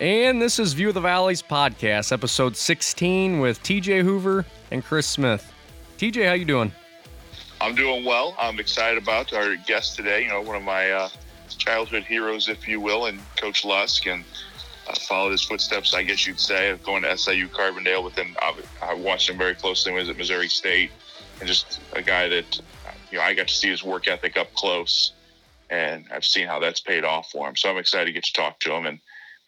And this is View of the Valleys podcast, episode 16 with TJ Hoover and Chris Smith. TJ, how you doing? I'm doing well. I'm excited about our guest today. You know, one of my childhood heroes, if you will, and Coach Lusk, and I followed his footsteps, I guess you'd say, of going to SIU Carbondale. With him, I watched him very closely when he was at Missouri State, and just a guy that, you know, I got to see his work ethic up close, and I've seen how that's paid off for him. So I'm excited to get to talk to him and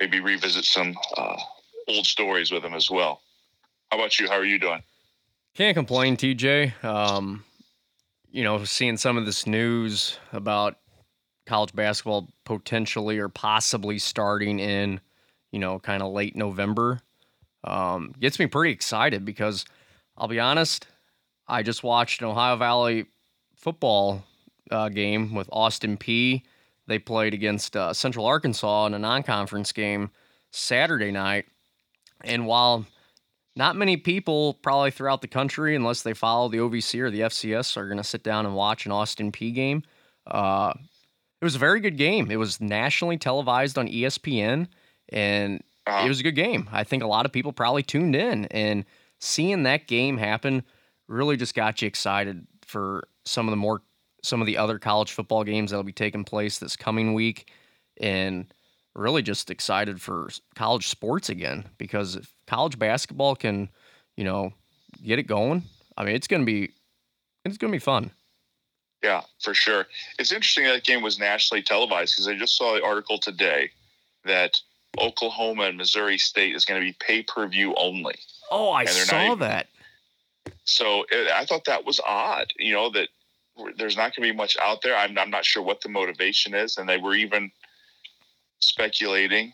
maybe revisit some old stories with him as well. How about you? How are you doing? Can't complain, TJ. You know, seeing some of this news about college basketball potentially or possibly starting in, you know, kind of late November, gets me pretty excited because I'll be honest, I just watched an Ohio Valley football game with Austin Peay. They played against Central Arkansas in a non-conference game Saturday night. And while not many people probably throughout the country, unless they follow the OVC or the FCS, are going to sit down and watch an Austin Peay game, it was a very good game. It was nationally televised on ESPN, and it was a good game. I think a lot of people probably tuned in, and seeing that game happen really just got you excited for some of the other college football games that'll be taking place this coming week, and really just excited for college sports again, because if college basketball can, you know, get it going, I mean, it's going to be fun. Yeah, for sure. It's interesting that game was nationally televised, because I just saw an article today that Oklahoma and Missouri State is going to be pay-per-view only. Oh, I saw that. So I thought that was odd, you know, that there's not going to be much out there. I'm not sure what the motivation is. And they were even speculating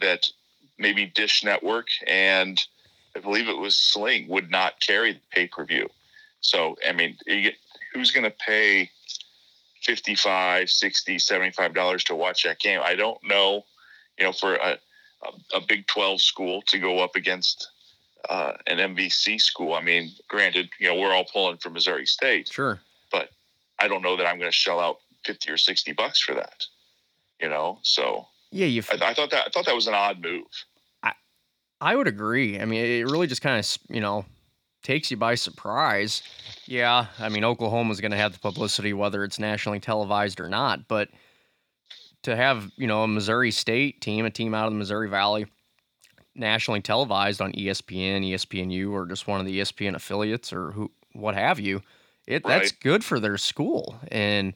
that maybe Dish Network and I believe it was Sling would not carry the pay-per-view. So, I mean, who's going to pay $55, $60, $75 to watch that game? I don't know, you know, for a Big 12 school to go up against an MVC school. I mean, granted, you know, we're all pulling for Missouri State. Sure. But I don't know that I'm going to shell out $50 or $60 for that, you know. So yeah, I thought that was an odd move. I would agree. I mean, it really just kind of, you know, takes you by surprise. Yeah, I mean, Oklahoma's going to have the publicity whether it's nationally televised or not. But to have, you know, a Missouri State team, a team out of the Missouri Valley, nationally televised on ESPN, ESPNU, or just one of the ESPN affiliates or what have you. That's good for their school. And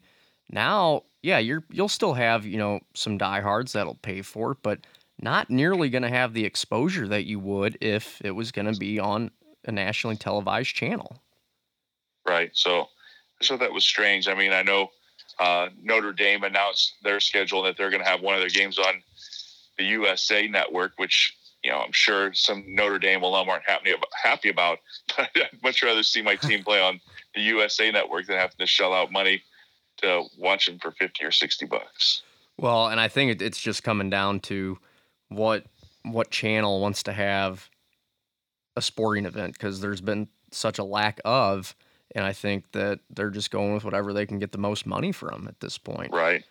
now, yeah, you'll still have, you know, some diehards that'll pay for it, but not nearly going to have the exposure that you would if it was going to be on a nationally televised channel. Right. So that was strange. I mean, I know Notre Dame announced their schedule that they're going to have one of their games on the USA Network, which, you know, I'm sure some Notre Dame alum aren't happy about, but I'd much rather see my team play on the USA Network than having to shell out money to watch them for $50 or $60. Well, and I think it's just coming down to what channel wants to have a sporting event, because there's been such a lack of, and I think that they're just going with whatever they can get the most money from at this point. Right.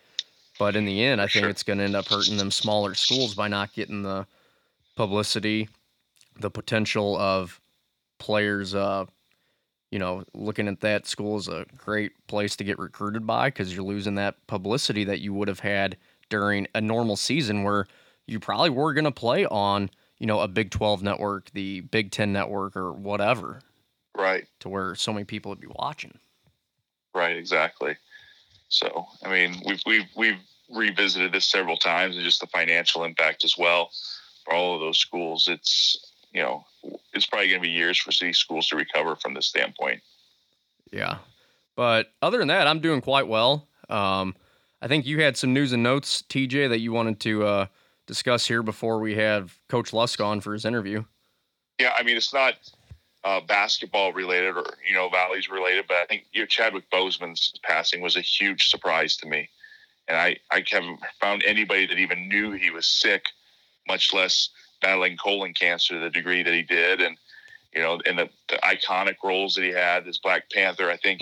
But in the end, I think it's going to end up hurting them smaller schools by not getting the publicity, the potential of players, you know, looking at that school is a great place to get recruited by, because you're losing that publicity that you would have had during a normal season where you probably were going to play on, you know, a Big 12 network, the Big 10 network or whatever. Right. To where so many people would be watching. Right. Exactly. So, I mean, we've revisited this several times, and just the financial impact as well for all of those schools. It's probably going to be years for city schools to recover from this standpoint. Yeah. But other than that, I'm doing quite well. I think you had some news and notes, TJ, that you wanted to discuss here before we have Coach Lusk on for his interview. Yeah, I mean, it's not basketball related or, you know, Valleys related, but I think Chadwick Boseman's passing was a huge surprise to me. And I haven't found anybody that even knew he was sick, much less battling colon cancer to the degree that he did. And, you know, in the iconic roles that he had as Black Panther, I think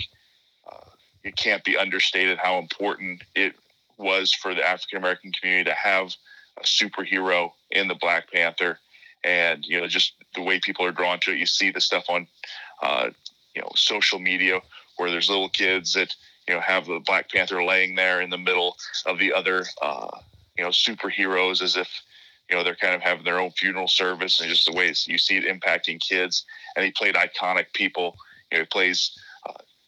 it can't be understated how important it was for the African-American community to have a superhero in the Black Panther. And, you know, just the way people are drawn to it, you see the stuff on, you know, social media where there's little kids that, you know, have the Black Panther laying there in the middle of the other, you know, superheroes as if, you know, they're kind of having their own funeral service, and just the ways you see it impacting kids. And he played iconic people. You know, he plays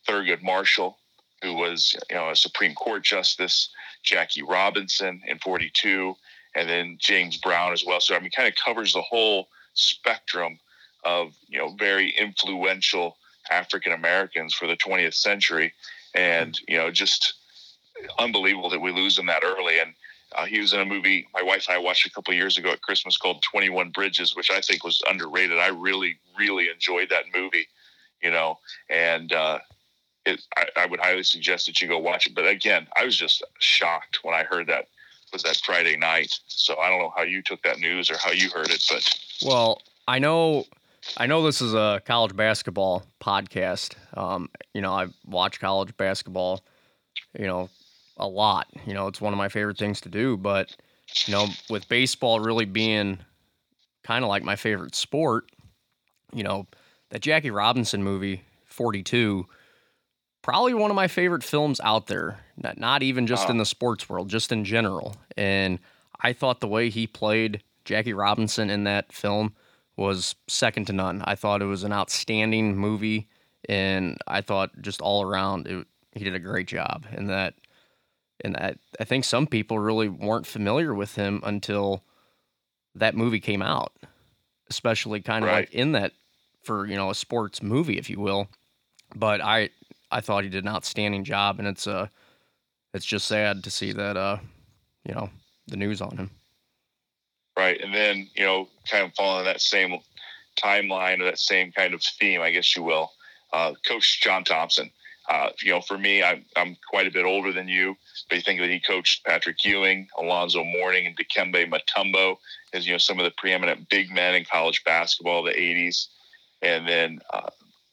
Thurgood Marshall, who was, you know, a Supreme Court justice, Jackie Robinson in 42, and then James Brown as well. So, I mean, kind of covers the whole spectrum of, you know, very influential African Americans for the 20th century. And, you know, just unbelievable that we lose him that early. And he was in a movie my wife and I watched a couple of years ago at Christmas called 21 Bridges, which I think was underrated. I really, really enjoyed that movie, you know, and I would highly suggest that you go watch it. But again, I was just shocked when I heard that was that Friday night. So I don't know how you took that news or how you heard it, but. Well, I know this is a college basketball podcast. You know, I watch college basketball, you know, a lot. You know, it's one of my favorite things to do. But, you know, with baseball really being kind of like my favorite sport, you know, that Jackie Robinson movie, 42, probably one of my favorite films out there, not even just in the sports world, just in general. And I thought the way he played Jackie Robinson in that film was second to none. I thought it was an outstanding movie, and I thought just all around he did a great job. And I think some people really weren't familiar with him until that movie came out, especially kind of right. Like in that for, you know, a sports movie, if you will. But I thought he did an outstanding job, and it's just sad to see that you know, the news on him. Right. And then, you know, kind of following that same timeline or that same kind of theme, I guess you will, Coach John Thompson. You know, for me, I'm quite a bit older than you, but you think that he coached Patrick Ewing, Alonzo Mourning, and Dikembe Mutombo as, you know, some of the preeminent big men in college basketball of the 80s. And then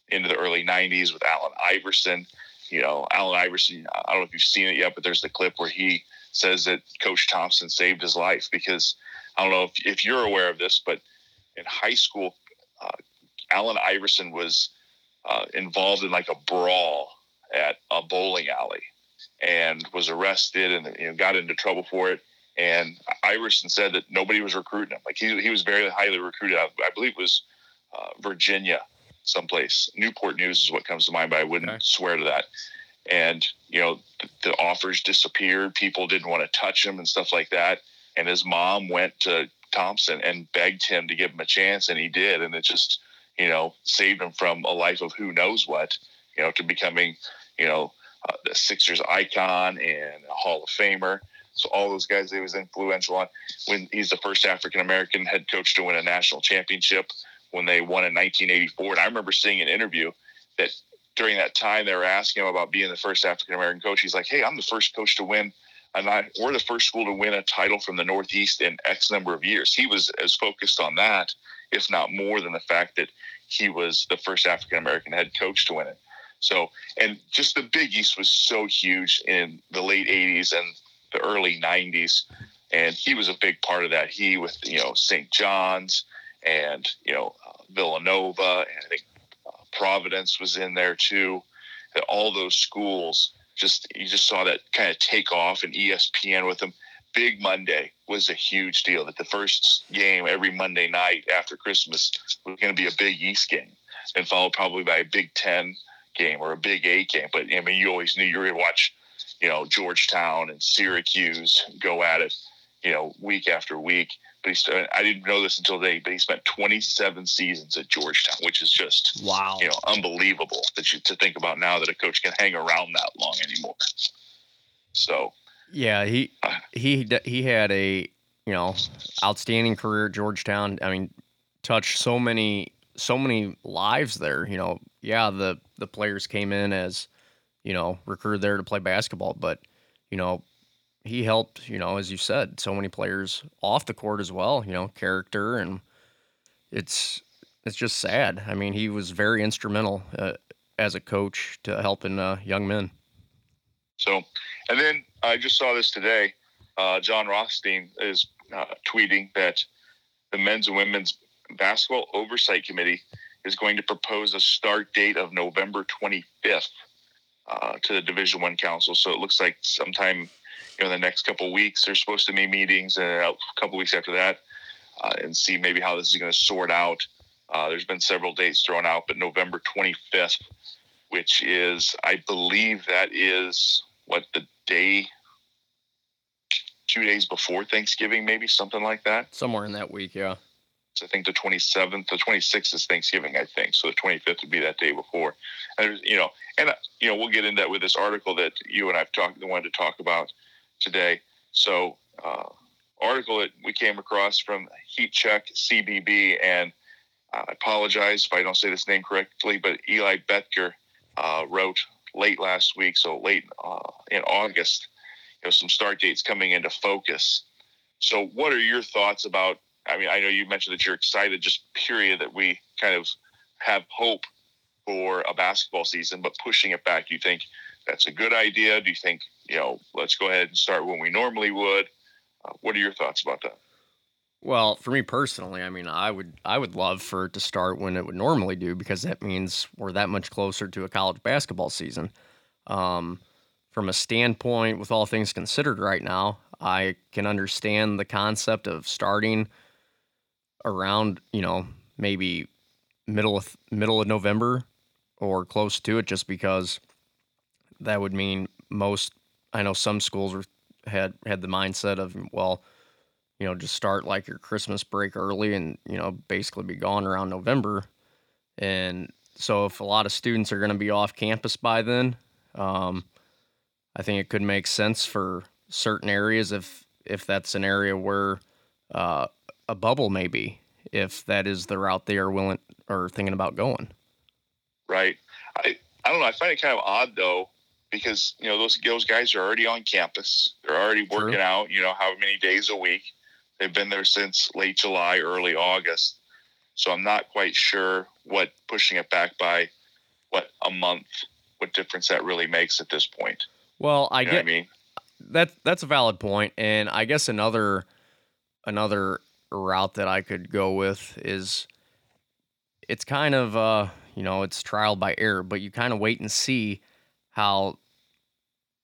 into the early 90s with Allen Iverson. You know, Allen Iverson, I don't know if you've seen it yet, but there's the clip where he says that Coach Thompson saved his life because – I don't know if you're aware of this, but in high school, Allen Iverson was involved in like a brawl at a bowling alley and was arrested and, you know, got into trouble for it. And Iverson said that nobody was recruiting him. Like he was very highly recruited. I believe it was Virginia someplace. Newport News is what comes to mind, but I wouldn't swear to that. And, you know, the offers disappeared. People didn't want to touch him and stuff like that. And his mom went to Thompson and begged him to give him a chance, and he did. And it just, you know, saved him from a life of who knows what, you know, to becoming, you know, the Sixers icon and a Hall of Famer. So all those guys he was influential on. When he's the first African-American head coach to win a national championship when they won in 1984. And I remember seeing an interview that during that time they were asking him about being the first African-American coach. He's like, hey, I'm the first coach to win. And we're the first school to win a title from the Northeast in X number of years. He was as focused on that, if not more, than the fact that he was the first African-American head coach to win it. So, and just the Big East was so huge in the late 80s and the early 90s. And he was a big part of that. He with, you know, St. John's and, you know, Villanova, and I think Providence was in there too. And all those schools. You just saw that kind of take off, and ESPN with them. Big Monday was a huge deal. That the first game every Monday night after Christmas was going to be a Big East game, and followed probably by a Big 10 game or a Big 8 game. But I mean, you always knew you were going to watch, you know, Georgetown and Syracuse go at it, you know, week after week. But I didn't know this until today, but he spent 27 seasons at Georgetown, which is just, wow, you know, unbelievable to think about now that a coach can hang around that long anymore. So, yeah, he had a, you know, outstanding career at Georgetown. I mean, touched so many lives there. You know, yeah, the players came in as, you know, recruited there to play basketball, but, you know, he helped, you know, as you said, so many players off the court as well, you know, character, and it's just sad. I mean, he was very instrumental as a coach to helping young men. So, and then I just saw this today. John Rothstein is tweeting that the men's and women's basketball oversight committee is going to propose a start date of November 25th to the Division I Council. So it looks like sometime in the next couple of weeks, there's supposed to be meetings, and a couple of weeks after that, and see maybe how this is going to sort out. There's been several dates thrown out, but November 25th, which is, I believe that is what the day, 2 days before Thanksgiving, maybe something like that. Somewhere in that week, yeah. So I think the 27th, the 26th is Thanksgiving, I think. So the 25th would be that day before. And, we'll get into that with this article that you and I've wanted to talk about today. So article that we came across from Heat Check CBB, and I apologize if I don't say this name correctly, but Eli Betker wrote late last week, so late in August, some start dates coming into focus. So what are your thoughts about, I know you mentioned that you're excited, just period, that we kind of have hope for a basketball season, but pushing it back, do you think that's a good idea? Do you think, let's go ahead and start when we normally would? What are your thoughts about that? Well, for me personally, I would love for it to start when it would normally do, because that means we're that much closer to a college basketball season. From a standpoint, with all things considered right now, I can understand the concept of starting around, maybe middle of November or close to it, just because that would mean some schools had the mindset of, well, just start like your Christmas break early and, basically be gone around November. And so if a lot of students are going to be off campus by then, I think it could make sense for certain areas if that's an area where a bubble may be, if that is the route they are willing or thinking about going. Right. I don't know. I find it kind of odd, though, because, those guys are already on campus. They're already working out, how many days a week. They've been there since late July, early August. So I'm not quite sure what pushing it back by a month, what difference that really makes at this point. Well, that's a valid point. And I guess another route that I could go with is it's kind of, it's trial by error, but you kind of wait and see how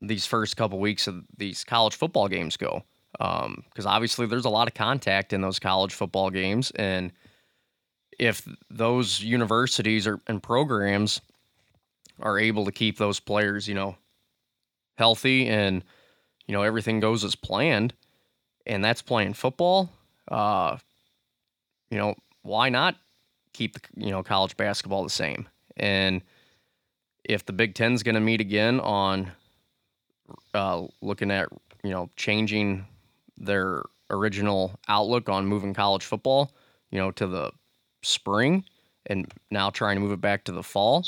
these first couple weeks of these college football games go. Because obviously there's a lot of contact in those college football games. And if those universities and programs are able to keep those players, healthy and, everything goes as planned, and that's playing football, why not keep the, college basketball the same? And if the Big Ten's going to meet again on looking at, changing their original outlook on moving college football, to the spring, and now trying to move it back to the fall,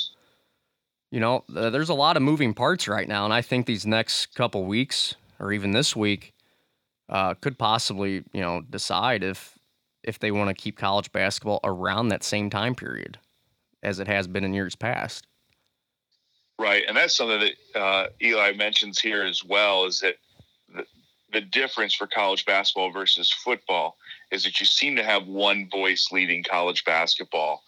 there's a lot of moving parts right now. And I think these next couple weeks, or even this week, could possibly, decide if they want to keep college basketball around that same time period as it has been in years past. Right, and that's something that Eli mentions here as well, is that the difference for college basketball versus football is that you seem to have one voice leading college basketball,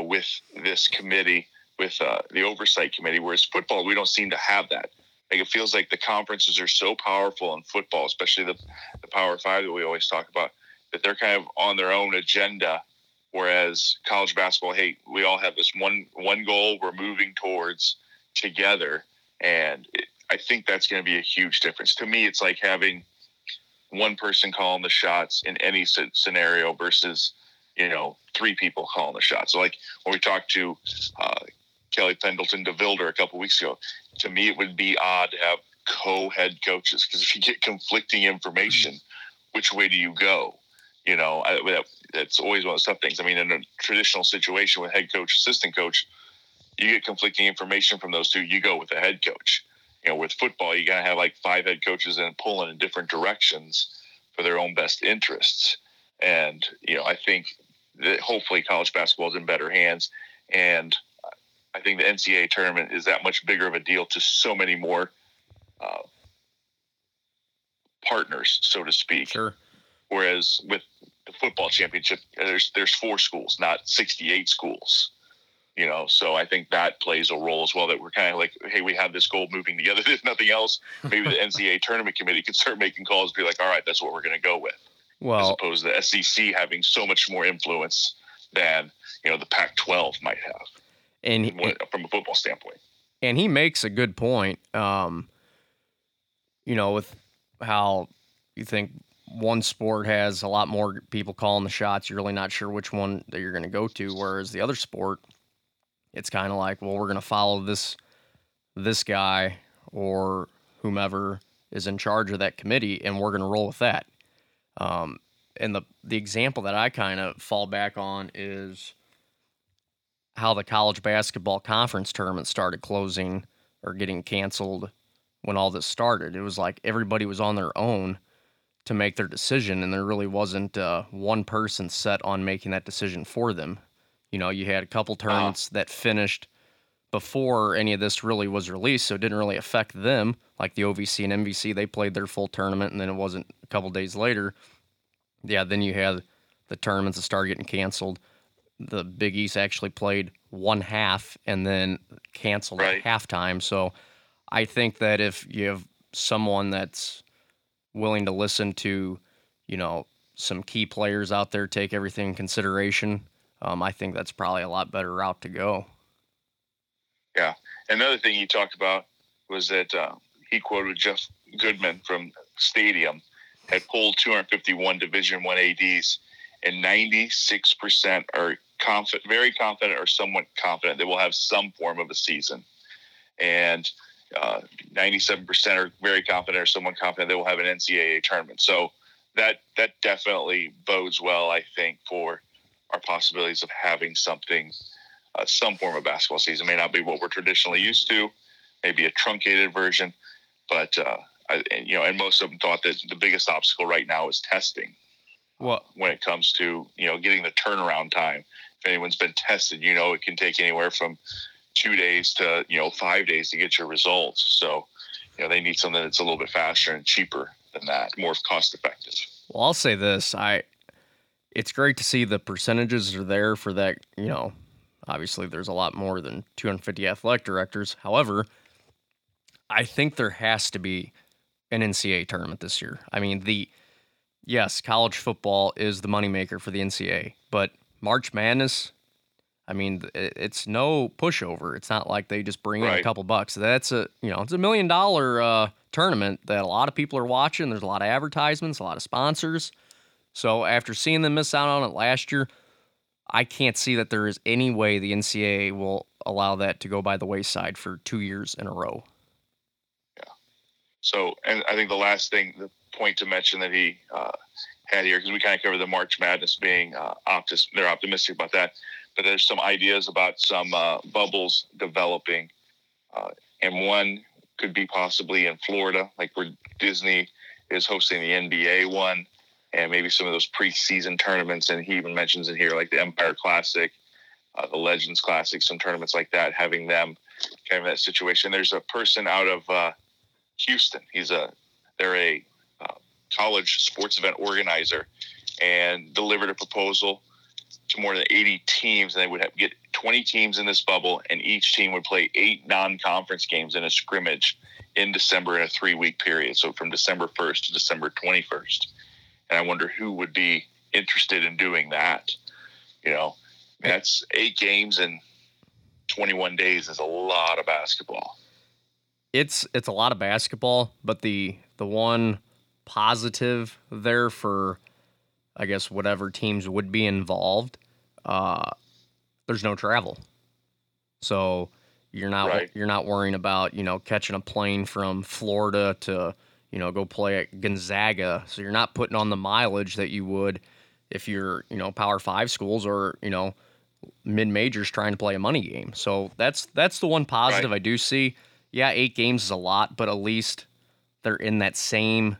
with this committee, with the oversight committee, whereas football, we don't seem to have that. Like, it feels like the conferences are so powerful in football, especially the Power Five that we always talk about, that they're kind of on their own agenda, whereas college basketball, hey, we all have this one goal we're moving towards together, and I think that's going to be a huge difference. To me, it's like having one person calling the shots in any scenario versus three people calling the shots. So like when we talked to Kelly Pendleton DeVilder a couple weeks ago, to me it would be odd to have co-head coaches, because if you get conflicting information, which way do you go? That's always one of those tough things. In a traditional situation with head coach, assistant coach, you get conflicting information from those two, you go with the head coach. With football, you got to have like five head coaches and pulling in different directions for their own best interests. And, I think that hopefully college basketball is in better hands. And I think the NCAA tournament is that much bigger of a deal to so many more partners, so to speak. Sure. Whereas with the football championship, there's 4 schools, not 68 schools. You know, so I think that plays a role as well, that we're kind of like, hey, we have this goal moving together. If nothing else, maybe the NCAA tournament committee could start making calls, be like, all right, that's what we're going to go with. Well, as opposed to the SEC having so much more influence than, you know, the Pac-12 might have, and from a football standpoint. And he makes a good point, you know, with how you think one sport has a lot more people calling the shots. You're really not sure which one that you're going to go to, whereas the other sport, it's kind of like, well, we're going to follow this guy or whomever is in charge of that committee, and we're going to roll with that. And the example that I kind of fall back on is how the college basketball conference tournament started closing or getting canceled when all this started. It was like everybody was on their own to make their decision, and there really wasn't one person set on making that decision for them. You know, you had a couple tournaments that finished before any of this really was released, so it didn't really affect them. Like the OVC and MVC, they played their full tournament, and then it wasn't a couple days later. Yeah, then you had the tournaments that started getting canceled. The Big East actually played one half and then canceled at halftime. So I think that if you have someone that's willing to listen to, you know, some key players out there, take everything in consideration, I think that's probably a lot better route to go. Yeah. Another thing he talked about was that he quoted Jeff Goodman from Stadium had pulled 251 Division I ADs, and 96% are very confident or somewhat confident they will have some form of a season. And 97% are very confident or somewhat confident they will have an NCAA tournament. So that definitely bodes well, I think, for our possibilities of having something, some form of basketball season. It may not be what we're traditionally used to, maybe a truncated version, but and most of them thought that the biggest obstacle right now is testing. Well, when it comes to, you know, getting the turnaround time, if anyone's been tested, you know, it can take anywhere from 2 days to, you know, 5 days to get your results. So, you know, they need something that's a little bit faster and cheaper than that, more cost effective. Well, I'll say this. It's great to see the percentages are there for that. You know, obviously there's a lot more than 250 athletic directors. However, I think there has to be an NCAA tournament this year. I mean, yes, college football is the moneymaker for the NCAA, but March Madness, I mean, it's no pushover. It's not like they just bring in a couple bucks. That's it's a $1 million tournament that a lot of people are watching. There's a lot of advertisements, a lot of sponsors. So after seeing them miss out on it last year, I can't see that there is any way the NCAA will allow that to go by the wayside for 2 years in a row. Yeah. So, and I think the last thing, the point to mention that he had here, because we kind of covered the March Madness being they're optimistic about that, but there's some ideas about some bubbles developing, and one could be possibly in Florida, like where Disney is hosting the NBA one, and maybe some of those preseason tournaments. And he even mentions in here like the Empire Classic, the Legends Classic, some tournaments like that, having them kind of that situation. There's a person out of Houston. They're a college sports event organizer, and delivered a proposal to more than 80 teams, and they would get 20 teams in this bubble, and each team would play 8 non-conference games in a scrimmage in December in a 3-week period. So from December 1st to December 21st. And I wonder who would be interested in doing that. You know, that's 8 games in 21 days is a lot of basketball. It's a lot of basketball, but the one positive there for, I guess, whatever teams would be involved, there's no travel. So you're not worrying about, you know, catching a plane from Florida to, you know, go play at Gonzaga. So you're not putting on the mileage that you would if you're, you know, Power 5 schools or, you know, mid-majors trying to play a money game. So that's the one positive I do see. Yeah, 8 games is a lot, but at least they're in that same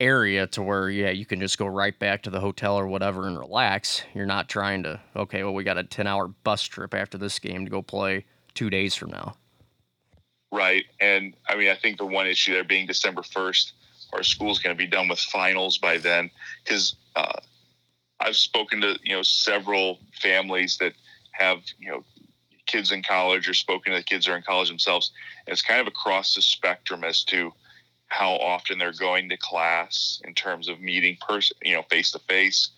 area to where, yeah, you can just go right back to the hotel or whatever and relax. You're not trying to, okay, well, we got a 10-hour bus trip after this game to go play 2 days from now. Right. And I mean, I think the one issue there being December 1st, our school's going to be done with finals by then. Because I've spoken to, several families that have, kids in college, or spoken to the kids who are in college themselves. And it's kind of across the spectrum as to how often they're going to class in terms of meeting face-to-face,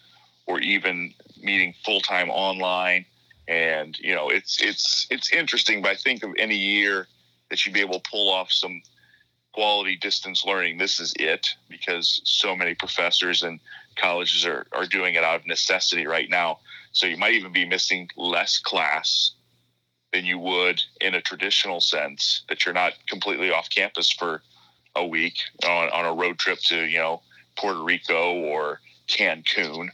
or even meeting full-time online. And, it's interesting, but I think of any year that you'd be able to pull off some quality distance learning, this is it, because so many professors and colleges are doing it out of necessity right now. So you might even be missing less class than you would in a traditional sense, that you're not completely off campus for a week on a road trip to, Puerto Rico or Cancun.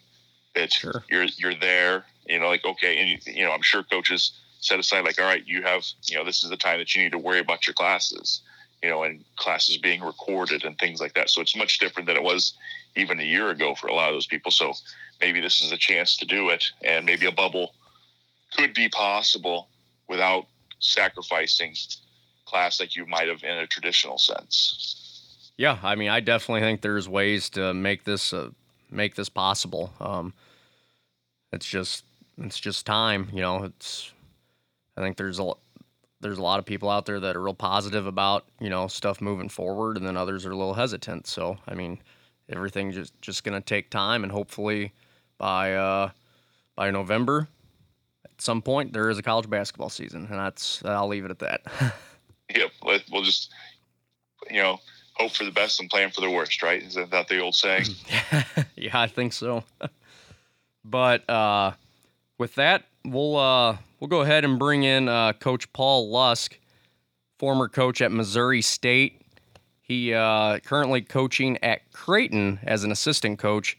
That sure. You're there, like, okay. And, I'm sure coaches set aside, like, all right, you have, this is the time that you need to worry about your classes, and classes being recorded and things like that. So it's much different than it was even a year ago for a lot of those people. So maybe this is a chance to do it, and maybe a bubble could be possible without sacrificing class like you might have in a traditional sense. Yeah, I mean, I definitely think there's ways to make this possible. It's just time, I think there's a lot of people out there that are real positive about, stuff moving forward, and then others are a little hesitant. So, I mean, everything's just going to take time, and hopefully by November at some point there is a college basketball season, and I'll leave it at that. Yep. We'll just, hope for the best and plan for the worst, right? Is that the old saying? Yeah, I think so. But with that, we'll go ahead and bring in Coach Paul Lusk, former coach at Missouri State. He currently coaching at Creighton as an assistant coach,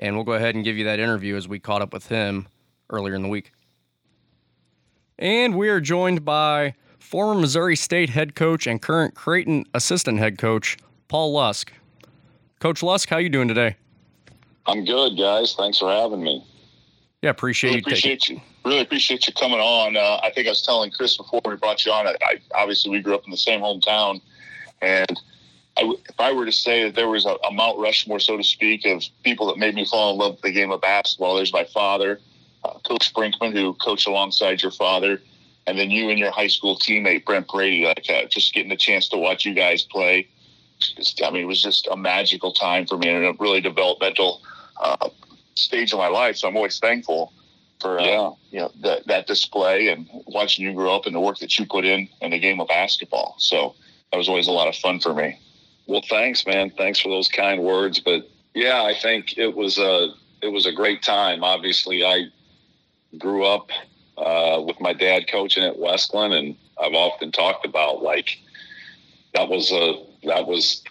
and we'll go ahead and give you that interview as we caught up with him earlier in the week. And we are joined by former Missouri State head coach and current Creighton assistant head coach, Paul Lusk. Coach Lusk, how you doing today? I'm good, guys. Thanks for having me. Yeah, Really appreciate you coming on. I think I was telling Chris before we brought you on, obviously we grew up in the same hometown, and if I were to say that there was a Mount Rushmore, so to speak, of people that made me fall in love with the game of basketball, there's my father, Coach Brinkman, who coached alongside your father, and then you and your high school teammate, Brent Brady. Just getting the chance to watch you guys play, it was just a magical time for me, and a really developmental stage of my life. So I'm always thankful for that display, and watching you grow up, and the work that you put in the game of basketball. So that was always a lot of fun for me. Well, thanks, man. Thanks for those kind words. But yeah, I think it was a great time. Obviously, I grew up with my dad coaching at Westland, and I've often talked about, like, that was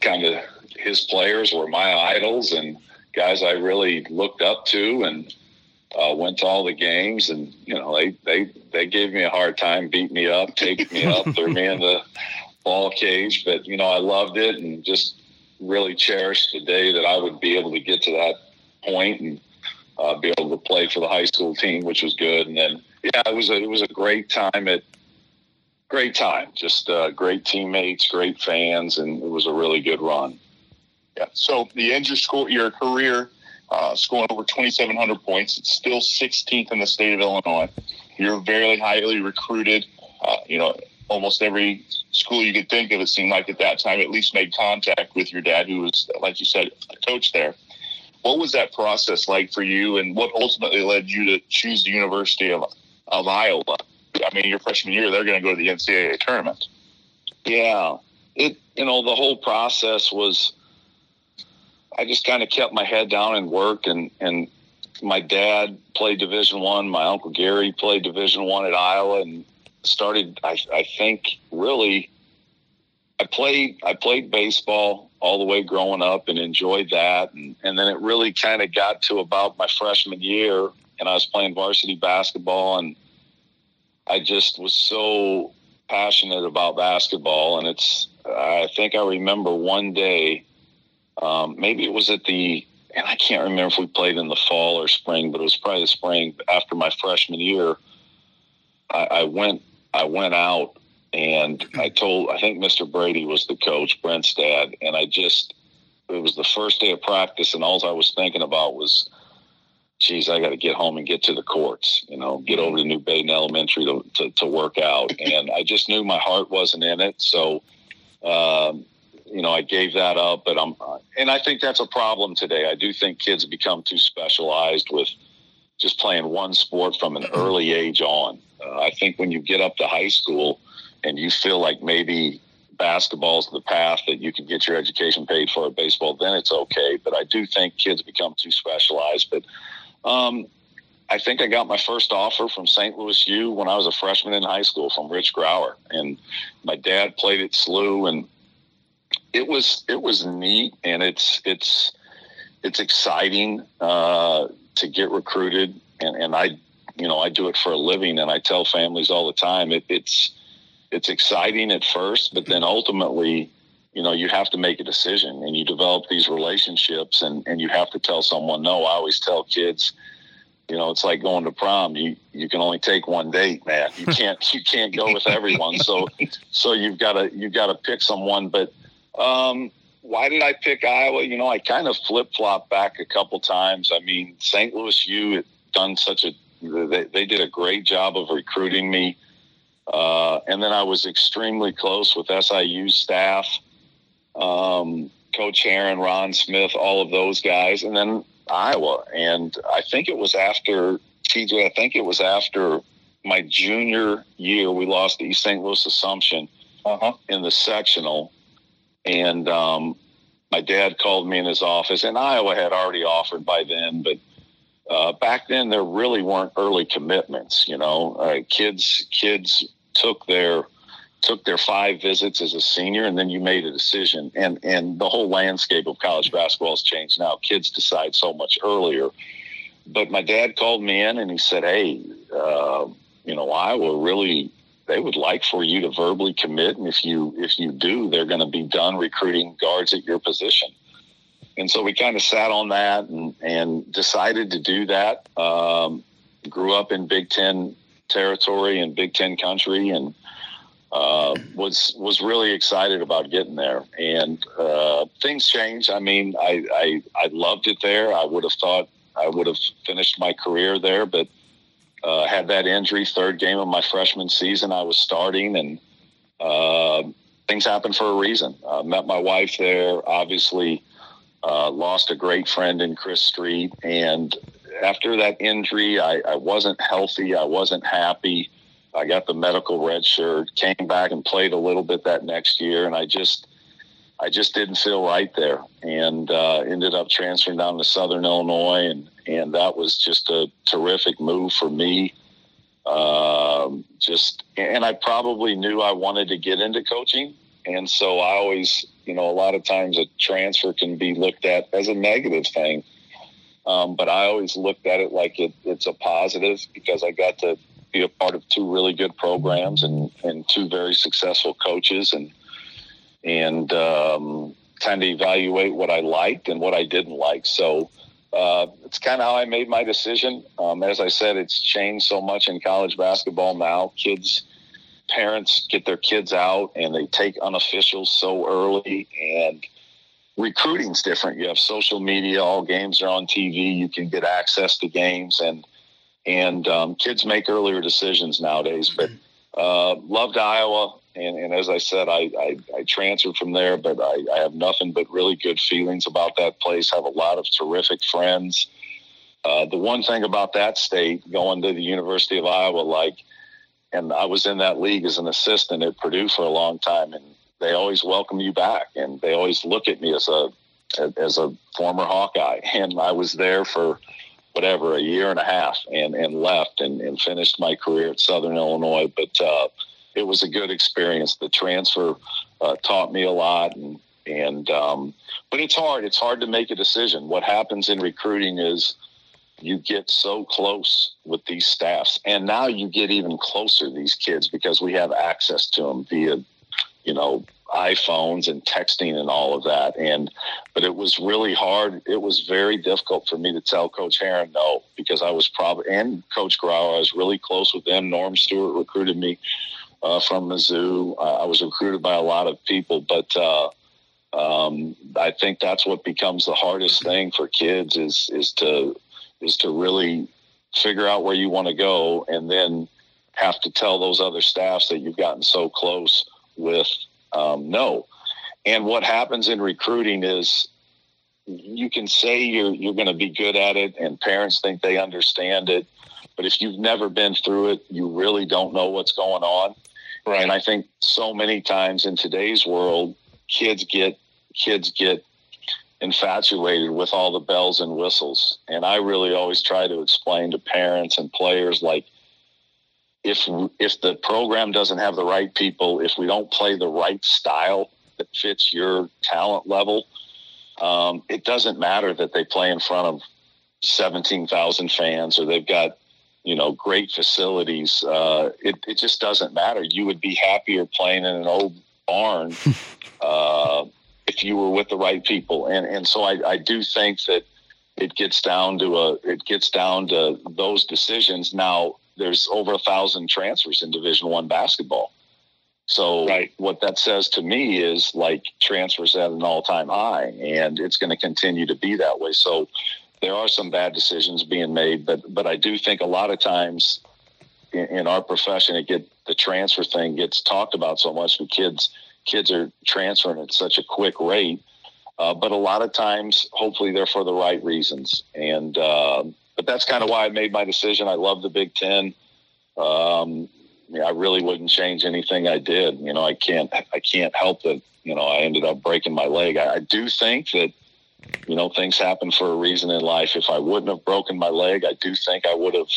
kind of, his players were my idols and guys I really looked up to, and went to all the games, and they gave me a hard time, beat me up, taped me up, threw me in the ball cage, but I loved it, and just really cherished the day that I would be able to get to that point and be able to play for the high school team, which was good. And then it was a great time. Just great teammates, great fans, and it was a really good run. Yeah. So you end your career scoring over 2,700 points. It's still 16th in the state of Illinois. You're very highly recruited. Almost every school you could think of, it seemed like at that time, at least made contact with your dad, who was, like you said, a coach there. What was that process like for you, and what ultimately led you to choose the University of Iowa? I mean, your freshman year, they're going to go to the NCAA tournament. Yeah. The whole process was, I just kind of kept my head down and worked, and my dad played Division I. My Uncle Gary played Division I at Iowa, and started, I played baseball all the way growing up and enjoyed that. And then it really kind of got to about my freshman year, and I was playing varsity basketball, and I just was so passionate about basketball. And I think I remember one day, maybe it was and I can't remember if we played in the fall or spring, but it was probably the spring after my freshman year. I went out, and I think Mr. Brady was the coach, Brent's dad. And I just, it was the first day of practice, and all I was thinking about was, geez, I got to get home and get to the courts, you know, get over to New Baden Elementary to work out. And I just knew my heart wasn't in it. So, you know, I gave that up. But and I think that's a problem today. I do think kids become too specialized with just playing one sport from an early age on. I think when you get up to high school and you feel like maybe basketball's the path that you can get your education paid for at baseball, then it's okay. But I do think kids become too specialized. But I think I got my first offer from St. Louis U when I was a freshman in high school from Rich Grauer. And my dad played at SLU, and it was neat, and it's exciting to get recruited. And I, you know, I do it for a living, and I tell families all the time, it's exciting at first, but then ultimately, you know, you have to make a decision, and you develop these relationships, and you have to tell someone no. I always tell kids, you know, it's like going to prom. You can only take one date, man. You can't go with everyone. So you've got to pick someone. But why did I pick Iowa? You know, I kind of flip-flopped back a couple times. I mean, St. Louis U had done they did a great job of recruiting me. And then I was extremely close with SIU staff, Coach Heron, Ron Smith, all of those guys, and then Iowa. And I think it was after TJ, I think it was after my junior year, we lost to East St. Louis Assumption in the sectional. And my dad called me in his office, and Iowa had already offered by then, but back then there really weren't early commitments, you know. Kids took their 5 visits as a senior, and then you made a decision. And the whole landscape of college basketball has changed now. Kids decide so much earlier. But my dad called me in, and he said, hey, you know, Iowa really, they would like for you to verbally commit, and if you do, they're going to be done recruiting guards at your position. And so we kind of sat on that and decided to do that. Grew up in Big Ten territory and Big Ten country, and was really excited about getting there. And things changed. I mean, I loved it there. I would have thought I would have finished my career there, but had that injury. Third game of my freshman season, I was starting, and things happened for a reason. Met my wife there, obviously. Lost a great friend in Chris Street. And after that injury, I wasn't healthy. I wasn't happy. I got the medical red shirt, came back and played a little bit that next year. And I just didn't feel right there, and ended up transferring down to Southern Illinois. And that was just a terrific move for me. And I probably knew I wanted to get into coaching. And so I always, you know, a lot of times a transfer can be looked at as a negative thing. But I always looked at it like it's a positive, because I got to be a part of 2 really good programs and 2 very successful coaches, and kind of evaluate what I liked and what I didn't like. So it's kind of how I made my decision. As I said, it's changed so much in college basketball now. Parents get their kids out, and they take unofficials so early, and recruiting's different. You have social media, all games are on TV. You can get access to games, and kids make earlier decisions nowadays, but, loved Iowa. And as I said, I transferred from there, but I have nothing but really good feelings about that place. Have a lot of terrific friends. The one thing about that state, going to the University of Iowa, and I was in that league as an assistant at Purdue for a long time, and they always welcome you back, and they always look at me as a former Hawkeye. And I was there for whatever, a year and a half, and left and finished my career at Southern Illinois. But it was a good experience. The transfer taught me a lot, and but it's hard. It's hard to make a decision. What happens in recruiting is, you get so close with these staffs, and now you get even closer to these kids because we have access to them via, you know, iPhones and texting and all of that. But it was really hard. It was very difficult for me to tell Coach Heron no, because I was and Coach Grauer, I was really close with them. Norm Stewart recruited me from Mizzou. I was recruited by a lot of people, but I think that's what becomes the hardest thing for kids is to really figure out where you want to go, and then have to tell those other staffs that you've gotten so close with no. And what happens in recruiting is you can say you're going to be good at it, and parents think they understand it, but if you've never been through it, you really don't know what's going on. Right. And I think so many times in today's world, kids get infatuated with all the bells and whistles. And I really always try to explain to parents and players, like, if the program doesn't have the right people, if we don't play the right style that fits your talent level, it doesn't matter that they play in front of 17,000 fans or they've got, great facilities. It just doesn't matter. You would be happier playing in an old barn if you were with the right people. And so I do think that it gets down to those decisions. Now there's over 1,000 transfers in Division I basketball. So right. What that says to me is, like, transfers at an all-time high, and it's going to continue to be that way. So there are some bad decisions being made, but I do think a lot of times in our profession, the transfer thing gets talked about so much, because kids are transferring at such a quick rate. But a lot of times, hopefully, they're for the right reasons. And but that's kind of why I made my decision. I love the Big Ten. I really wouldn't change anything I did. I can't help that. I ended up breaking my leg. I do think that, things happen for a reason in life. If I wouldn't have broken my leg, I do think I would have.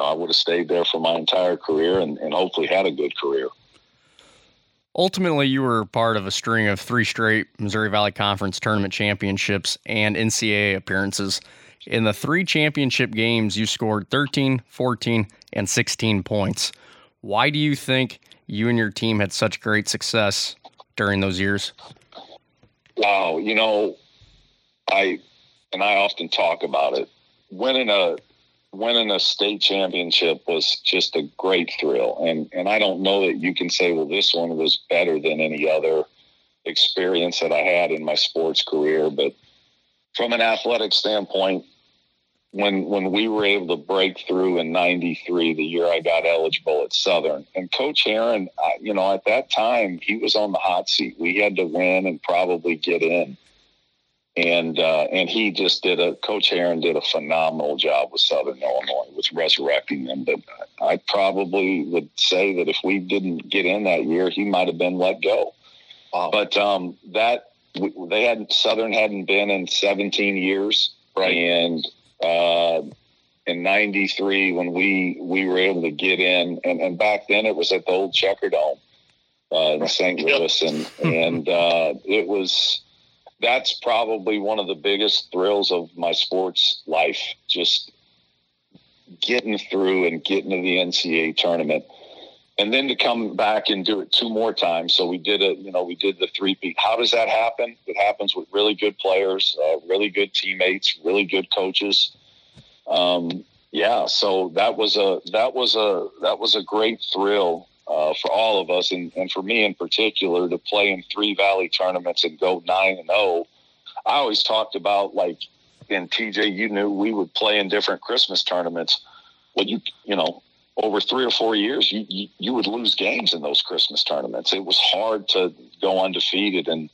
I would have stayed there for my entire career and hopefully had a good career. Ultimately, you were part of a string of 3 straight Missouri Valley Conference tournament championships and NCAA appearances. In the 3 championship games, you scored 13, 14, and 16 points. Why do you think you and your team had such great success during those years? Wow, I often talk about it. Winning a state championship was just a great thrill. And I don't know that you can say, well, this one was better than any other experience that I had in my sports career. But from an athletic standpoint, when we were able to break through in 93, the year I got eligible at Southern, and Coach Herron, at that time, he was on the hot seat. We had to win and probably get in. And he just Coach Herron did a phenomenal job with Southern Illinois, with resurrecting them. But I probably would say that if we didn't get in that year, he might have been let go. But Southern hadn't been in 17 years, right? And in 93, when we were able to get in, and back then it was at the old Checkerdome in St. Louis, and it was. That's probably one of the biggest thrills of my sports life, just getting through and getting to the NCAA tournament. And then to come back and do it 2 more times. So we did the 3-peat. How does that happen? It happens with really good players, really good teammates, really good coaches. So that was a great thrill. For all of us, and for me in particular, to play in 3 Valley tournaments and go 9-0. I always talked about, like, in TJ, you knew we would play in different Christmas tournaments. Well, over 3 or 4 years, you would lose games in those Christmas tournaments. It was hard to go undefeated, and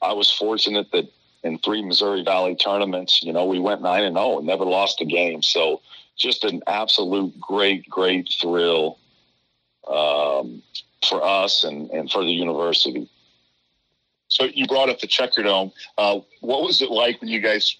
I was fortunate that in 3 Missouri Valley tournaments, we went 9-0 and never lost a game. So just an absolute great, great thrill for us and for the university. So you brought up the Checkerdome. What was it like when you guys,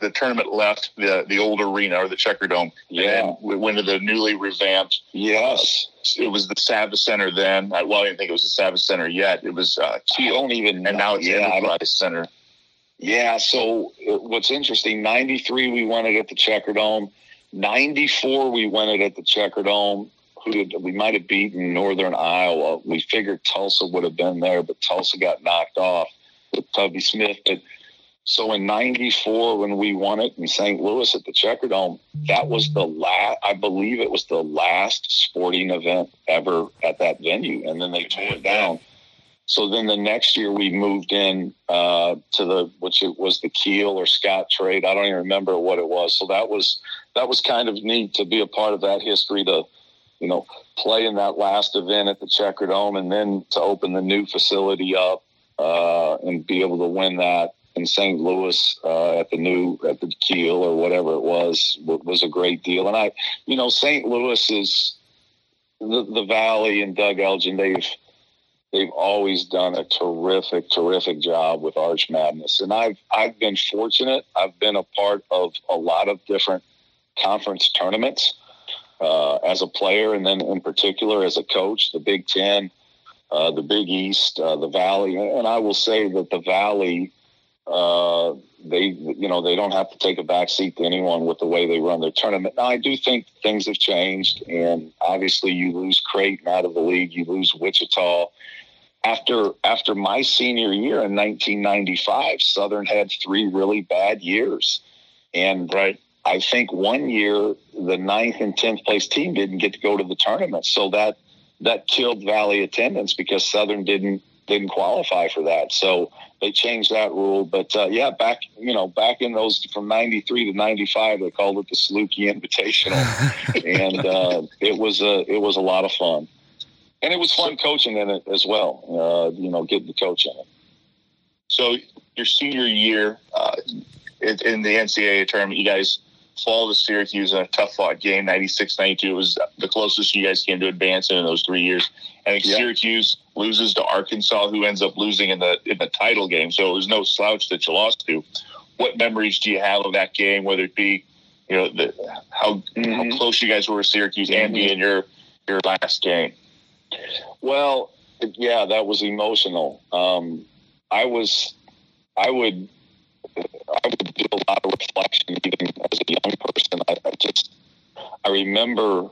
the tournament left the old arena or the Checkerdome? Yeah. And we went to the newly revamped. Yes. It was the Savas Center then. Well, I didn't think it was the Savas Center yet. It was T. And now it's Enterprise Center. Yeah. So what's interesting, 93, we won it at the Checkerdome. 94, we won it at the Checkerdome. We might have beaten Northern Iowa. We figured Tulsa would have been there, but Tulsa got knocked off with Tubby Smith. But so in 94, when we won it in St. Louis at the Checkerdome, that was the last sporting event ever at that venue. And then they tore it down. So then the next year we moved in to the, which it was the Keel or Scott trade. I don't even remember what it was. So that was kind of neat to be a part of that history, to, you know, play in that last event at the Checker Dome, and then to open the new facility up and be able to win that in St. Louis at the Keel or whatever it was a great deal. And I, you know, St. Louis is the Valley and Doug Elgin. They've always done a terrific, terrific job with Arch Madness. And I've been fortunate. I've been a part of a lot of different conference tournaments as a player, and then in particular as a coach, the Big 10, the Big East, the Valley. And I will say that the Valley, they don't have to take a back seat to anyone with the way they run their tournament. Now, I do think things have changed, and obviously you lose Creighton out of the league, you lose Wichita. After my senior year in 1995, Southern had three really bad years. And right. I think one year the 9th and 10th place team didn't get to go to the tournament. So that killed Valley attendance because Southern didn't qualify for that. So they changed that rule. But back in those, from 93 to 95, they called it the Saluki Invitational. And it was a lot of fun. And it was fun coaching in it as well, getting to coach in it. So your senior year in the NCAA tournament, you guys fall to Syracuse in a tough-fought game, 96-92. It was the closest you guys came to advancing in those 3 years. I think Syracuse loses to Arkansas, who ends up losing in the title game. So it was no slouch that you lost to. What memories do you have of that game, whether it be, you know, how close you guys were to Syracuse, Andy, in your last game? Well, yeah, that was emotional. I would do a lot of reflection even as a young person. I remember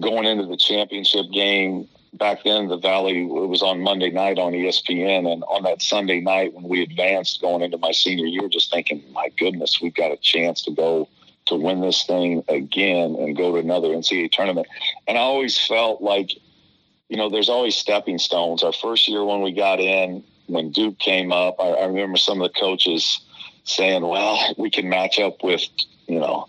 going into the championship game. Back then, the Valley, it was on Monday night on ESPN, and on that Sunday night when we advanced going into my senior year, just thinking, my goodness, we've got a chance to go to win this thing again and go to another NCAA tournament. And I always felt like, you know, there's always stepping stones. Our first year when we got in, when Duke came up, I remember some of the coaches saying, well, we can match up with, you know,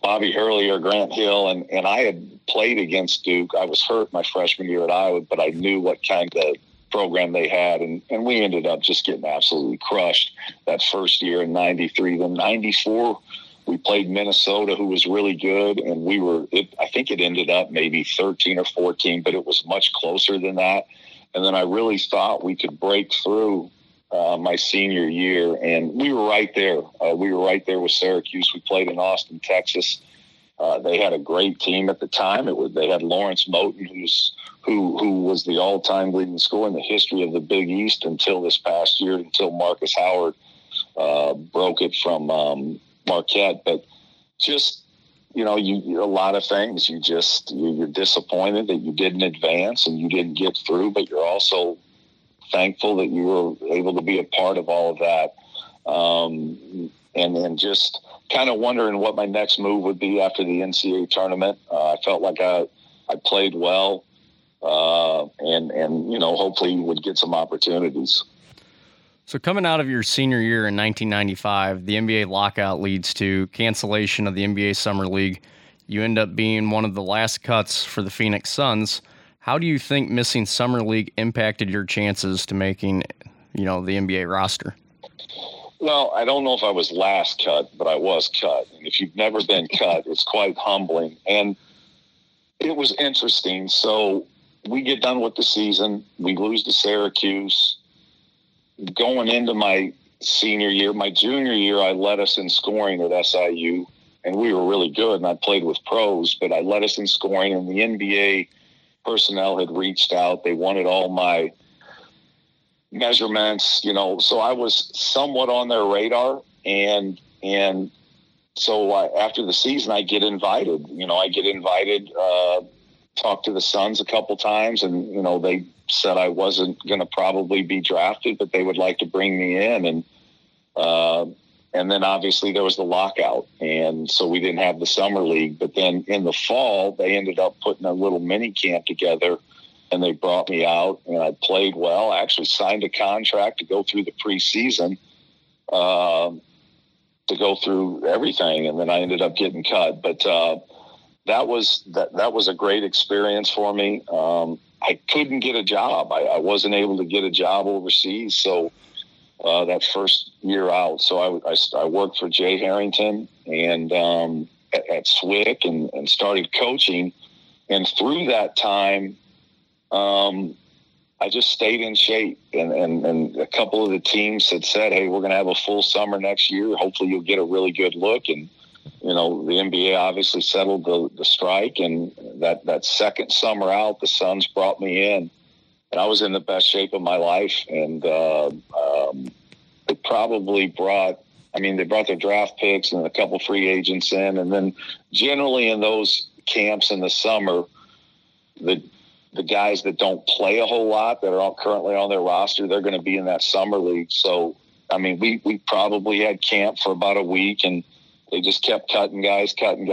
Bobby Hurley or Grant Hill. And I had played against Duke. I was hurt my freshman year at Iowa, but I knew what kind of program they had. And we ended up just getting absolutely crushed that first year in 93. Then 94, we played Minnesota, who was really good. And we were, I think it ended up maybe 13 or 14, but it was much closer than that. And then I really thought we could break through my senior year, and we were right there. We were right there with Syracuse. We played in Austin, Texas. They had a great team at the time. They had Lawrence Moten, who was the all-time leading scorer in the history of the Big East until this past year, until Marcus Howard broke it from Marquette. But just, you know, a lot of things. You're disappointed that you didn't advance and you didn't get through, but you're also thankful that you were able to be a part of all of that. And then just kind of wondering what my next move would be after the NCAA tournament. I felt like I played well, and, you know, hopefully would get some opportunities. So coming out of your senior year in 1995, the NBA lockout leads to cancellation of the NBA Summer League. You end up being one of the last cuts for the Phoenix Suns. How do you think missing Summer League impacted your chances to making, you know, the NBA roster? Well, I don't know if I was last cut, but I was cut. And if you've never been cut, it's quite humbling. And it was interesting. So we get done with the season. We lose to Syracuse. Going into my senior year, my junior year, I led us in scoring at SIU. And we were really good, and I played with pros, but I led us in scoring. And the NBA personnel had reached out. They wanted all my measurements, you know, so I was somewhat on their radar. And so after the season, I get invited, talked to the Suns a couple times, and, you know, they said I wasn't going to probably be drafted, but they would like to bring me in. And then obviously there was the lockout, and so we didn't have the summer league. But then in the fall, they ended up putting a little mini camp together and they brought me out, and I played well. I actually signed a contract to go through the preseason, to go through everything, and then I ended up getting cut. But that was a great experience for me. I couldn't get a job. I wasn't able to get a job overseas, so that first year out. So I worked for Jay Harrington and at SWCC and started coaching. And through that time, I just stayed in shape. And a couple of the teams had said, hey, we're going to have a full summer next year. Hopefully you'll get a really good look. And, you know, the NBA obviously settled the strike. And that second summer out, the Suns brought me in. And I was in the best shape of my life. And they brought their draft picks and a couple free agents in. And then generally in those camps in the summer, the guys that don't play a whole lot that are currently on their roster, they're going to be in that summer league. So, I mean, we probably had camp for about a week, and they just kept cutting guys. And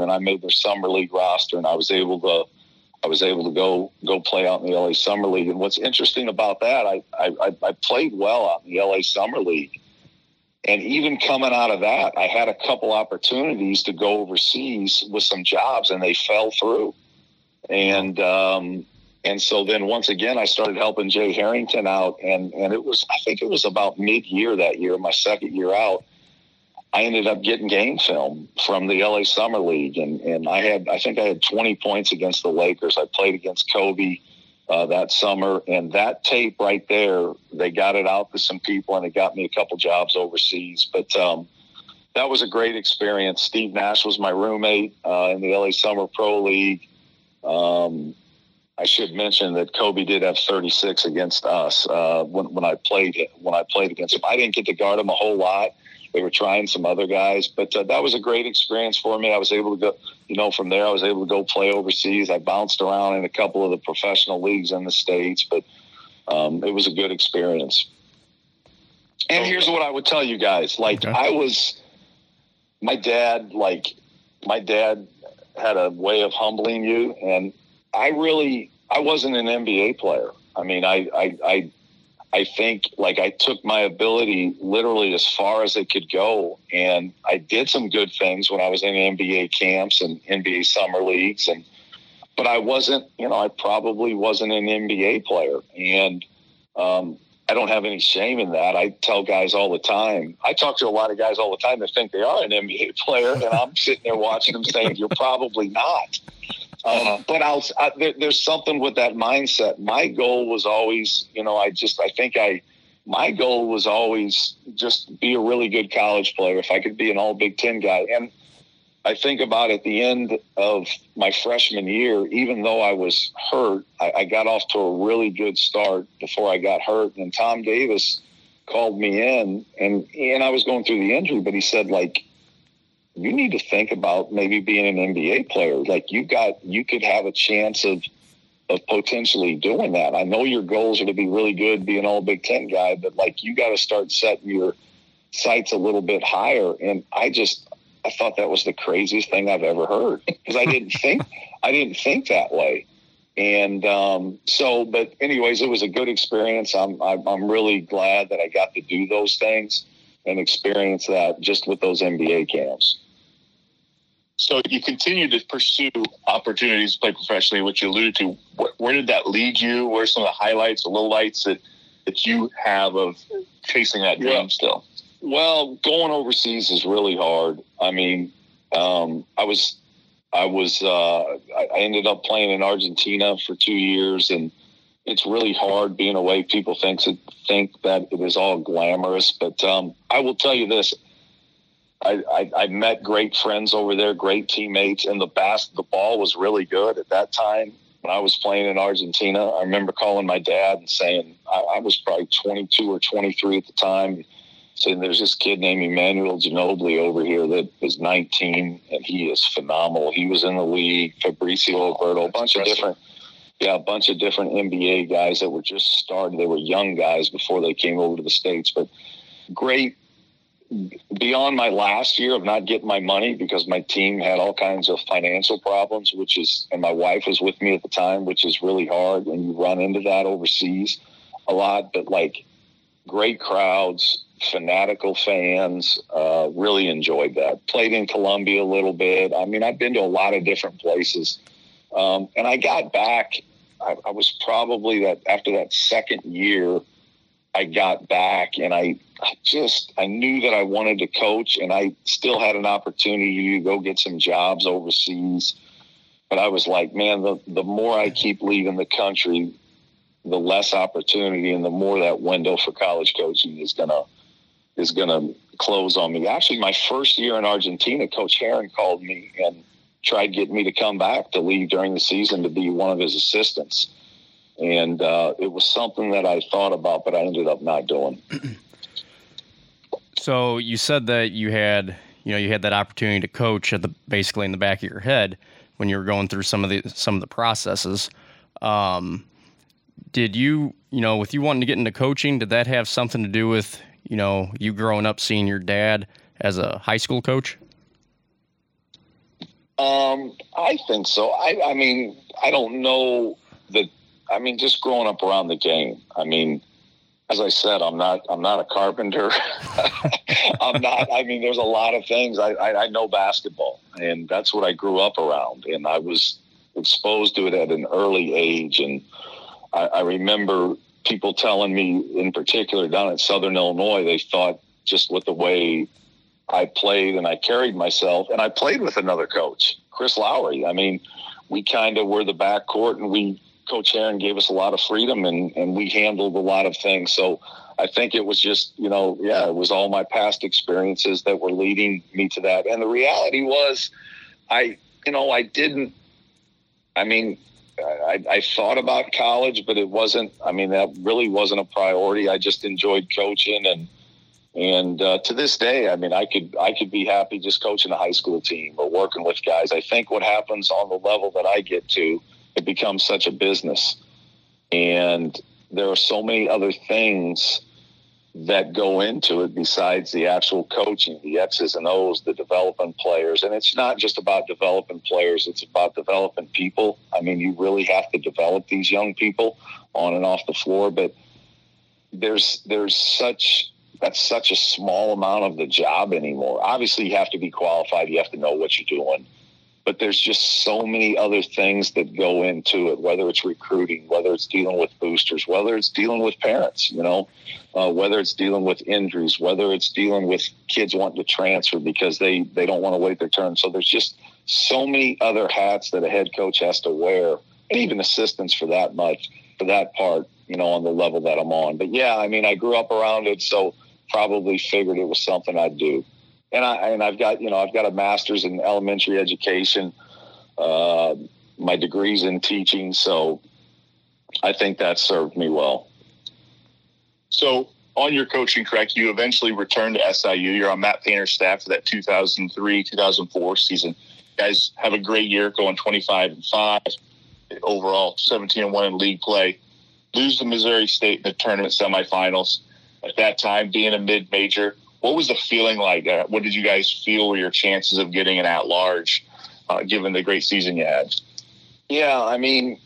then I made their summer league roster, and I was able to go play out in the LA Summer League. And what's interesting about that, I played well out in the LA Summer League. And even coming out of that, I had a couple opportunities to go overseas with some jobs, and they fell through. And so then once again, I started helping Jay Harrington out, and I think it was about mid-year that year, my second year out, I ended up getting game film from the LA Summer League, and I had 20 points against the Lakers. I played against Kobe that summer, and that tape right there, they got it out to some people, and it got me a couple jobs overseas. But that was a great experience. Steve Nash was my roommate in the LA Summer Pro League. I should mention that Kobe did have 36 against us when I played against him. I didn't get to guard him a whole lot. They were trying some other guys, but that was a great experience for me. I was able to go, you know, from there, I was able to go play overseas. I bounced around in a couple of the professional leagues in the States, but it was a good experience. And here's what I would tell you guys. Like, okay. My dad had a way of humbling you, and I wasn't an NBA player. I mean, I think, like, I took my ability literally as far as it could go, and I did some good things when I was in NBA camps and NBA summer leagues, but I wasn't, you know, I probably wasn't an NBA player, and I don't have any shame in that. I tell guys all the time. I talk to a lot of guys all the time that think they are an NBA player, and I'm sitting there watching them saying, you're probably not. But there's something with that mindset. My goal was always, you know, my goal was always just be a really good college player. If I could be an all Big Ten guy. And I think about at the end of my freshman year, even though I was hurt, I got off to a really good start before I got hurt. And Tom Davis called me in, and I was going through the injury, but he said, like, you need to think about maybe being an NBA player. Like, you could have a chance of potentially doing that. I know your goals are to be really good, be an all Big Ten guy, but, like, you got to start setting your sights a little bit higher. And I thought that was the craziest thing I've ever heard, because I didn't think that way. And but anyways, it was a good experience. I'm really glad that I got to do those things and experience that just with those NBA camps. So you continue to pursue opportunities to play professionally, which you alluded to. Where did that lead you? What are some of the highlights or lowlights that you have of chasing that dream still? Well, going overseas is really hard. I mean, I ended up playing in Argentina for 2 years, and it's really hard being away. People think that it is all glamorous, but I will tell you this: I met great friends over there, great teammates, and the ball was really good at that time. When I was playing in Argentina, I remember calling my dad and saying, I was probably 22 or 23 at the time. So there's this kid named Emmanuel Ginobili over here that is 19, and he is phenomenal. He was in the league, Fabrizio Alberto, a bunch of different NBA guys that were just starting. They were young guys before they came over to the States, but great beyond my last year of not getting my money because my team had all kinds of financial problems, and my wife was with me at the time, which is really hard when you run into that overseas a lot. But like great crowds, fanatical fans, really enjoyed that. Played in Colombia a little bit. I mean, I've been to a lot of different places. And I got back. I was probably that after that second year, I got back and I knew that I wanted to coach, and I still had an opportunity to go get some jobs overseas. But I was like, man, the more I keep leaving the country, the less opportunity and the more that window for college coaching is going to close on me. Actually, my first year in Argentina, Coach Herron called me and tried to get me to come back to leave during the season to be one of his assistants. And it was something that I thought about, but I ended up not doing. So you said that you had that opportunity to coach basically in the back of your head when you were going through some of the processes. Did you with you wanting to get into coaching, did that have something to do with, you growing up seeing your dad as a high school coach? I think so. I mean, I don't know that. I mean, just growing up around the game. I mean, as I said, I'm not a carpenter. I'm not. I mean, there's a lot of things. I know basketball, and that's what I grew up around. And I was exposed to it at an early age. And I remember people telling me, in particular down at Southern Illinois, they thought just with the way I played and I carried myself, and I played with another coach, Chris Lowry. I mean, we kind of were the backcourt, and Coach Herron gave us a lot of freedom, and we handled a lot of things. So I think it was just, it was all my past experiences that were leading me to that. And the reality was I thought about college, but it wasn't, I mean, that really wasn't a priority. I just enjoyed coaching. And to this day, I mean, I could be happy just coaching a high school team or working with guys. I think what happens on the level that I get to, it becomes such a business. And there are so many other things that go into it besides the actual coaching, the X's and O's, the developing players. And it's not just about developing players. It's about developing people. I mean, you really have to develop these young people on and off the floor. But that's such a small amount of the job anymore. Obviously, you have to be qualified. You have to know what you're doing. But there's just so many other things that go into it, whether it's recruiting, whether it's dealing with boosters, whether it's dealing with parents, whether it's dealing with injuries, whether it's dealing with kids wanting to transfer because they don't want to wait their turn. So there's just so many other hats that a head coach has to wear, and even assistants for that part, on the level that I'm on. But yeah, I mean, I grew up around it, so probably figured it was something I'd do. And I've got a master's in elementary education. My degree's in teaching, so I think that served me well. So on your coaching track, you eventually returned to SIU. You're on Matt Painter's staff for that 2003-2004 season. You guys have a great year, going 25-5 overall, 17-1 in league play. Lose to Missouri State in the tournament semifinals. At that time, being a mid-major, what was the feeling like? What did you guys feel were your chances of getting an at-large, given the great season you had? Yeah, I mean,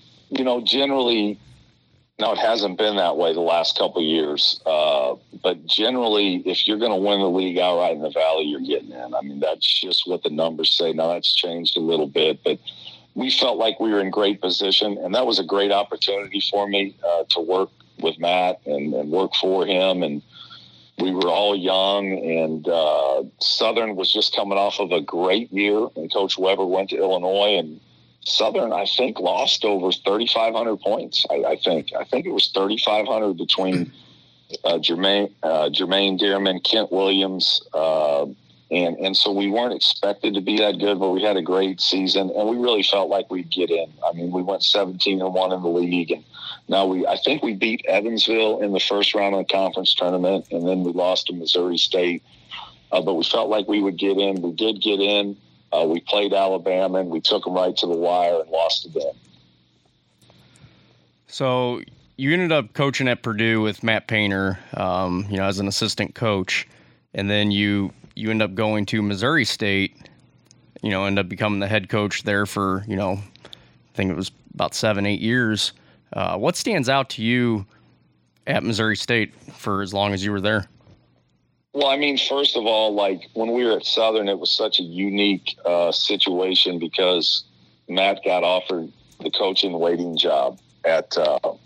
generally, now it hasn't been that way the last couple of years. But generally, if you're going to win the league outright in the Valley, you're getting in. I mean, that's just what the numbers say. Now that's changed a little bit, but we felt like we were in great position, and that was a great opportunity for me to work with Matt and work for him. And we were all young, and Southern was just coming off of a great year, and Coach Weber went to Illinois, and Southern, I think, lost over 3,500 points. I think it was 3,500 between Jermaine Dearman, Kent Williams, and so we weren't expected to be that good, but we had a great season, and we really felt like we'd get in. I mean, we went 17-1 in the league, and now I think we beat Evansville in the first round of the conference tournament, and then we lost to Missouri State. But we felt like we would get in. We did get in. We played Alabama, and we took them right to the wire and lost to them. So you ended up coaching at Purdue with Matt Painter, as an assistant coach. and then you end up going to Missouri State, you know, end up becoming the head coach there for, you know, I think it was about 7-8 years. What stands out to you at Missouri State for as long as you were there? Well, I mean, first of all, like when we were at Southern, it was such a unique situation because Matt got offered the coaching waiting job at Purdue.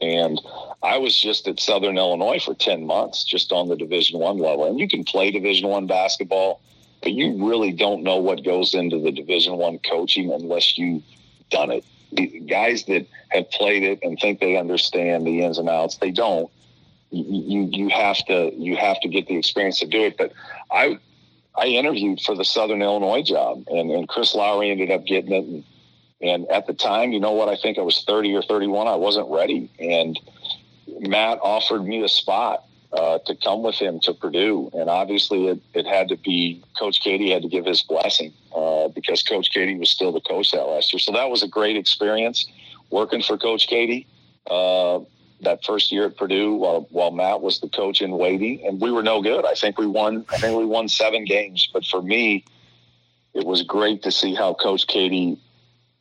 And I was just at Southern Illinois for 10 months, just on the Division I level. And you can play Division I basketball, but you really don't know what goes into the Division I coaching unless you've done it. The guys that have played it and think they understand the ins and outs, they don't. You have to get the experience to do it. But I interviewed for the Southern Illinois job, and Chris Lowry ended up getting it. And at the time, you know what, I think I was 30 or 31. I wasn't ready. And Matt offered me a spot to come with him to Purdue. And obviously it had to be Coach Katie had to give his blessing because Coach Katie was still the coach that last year. So that was a great experience working for Coach Katie that first year at Purdue while Matt was the coach in waiting. And we were no good. I think we won 7 games. But for me, it was great to see how Coach Katie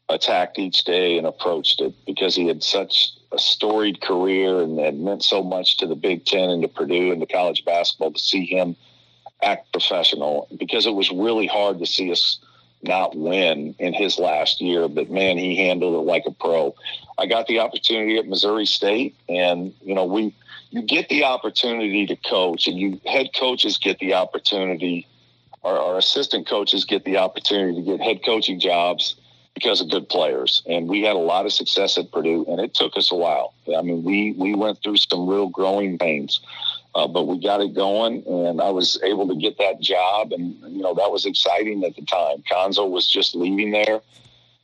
attacked each day and approached it, because he had such a storied career and had meant so much to the Big Ten and to Purdue and to college basketball, to see him act professional, because it was really hard to see us not win in his last year. But man, he handled it like a pro. I got the opportunity at Missouri State, and you know, you get the opportunity to coach, and you head coaches get the opportunity, or our assistant coaches get the opportunity to get head coaching jobs because of good players. And we had a lot of success at Purdue, and it took us a while. I mean, we went through some real growing pains, but we got it going, and I was able to get that job. And, you know, that was exciting at the time. Conzo was just leaving there,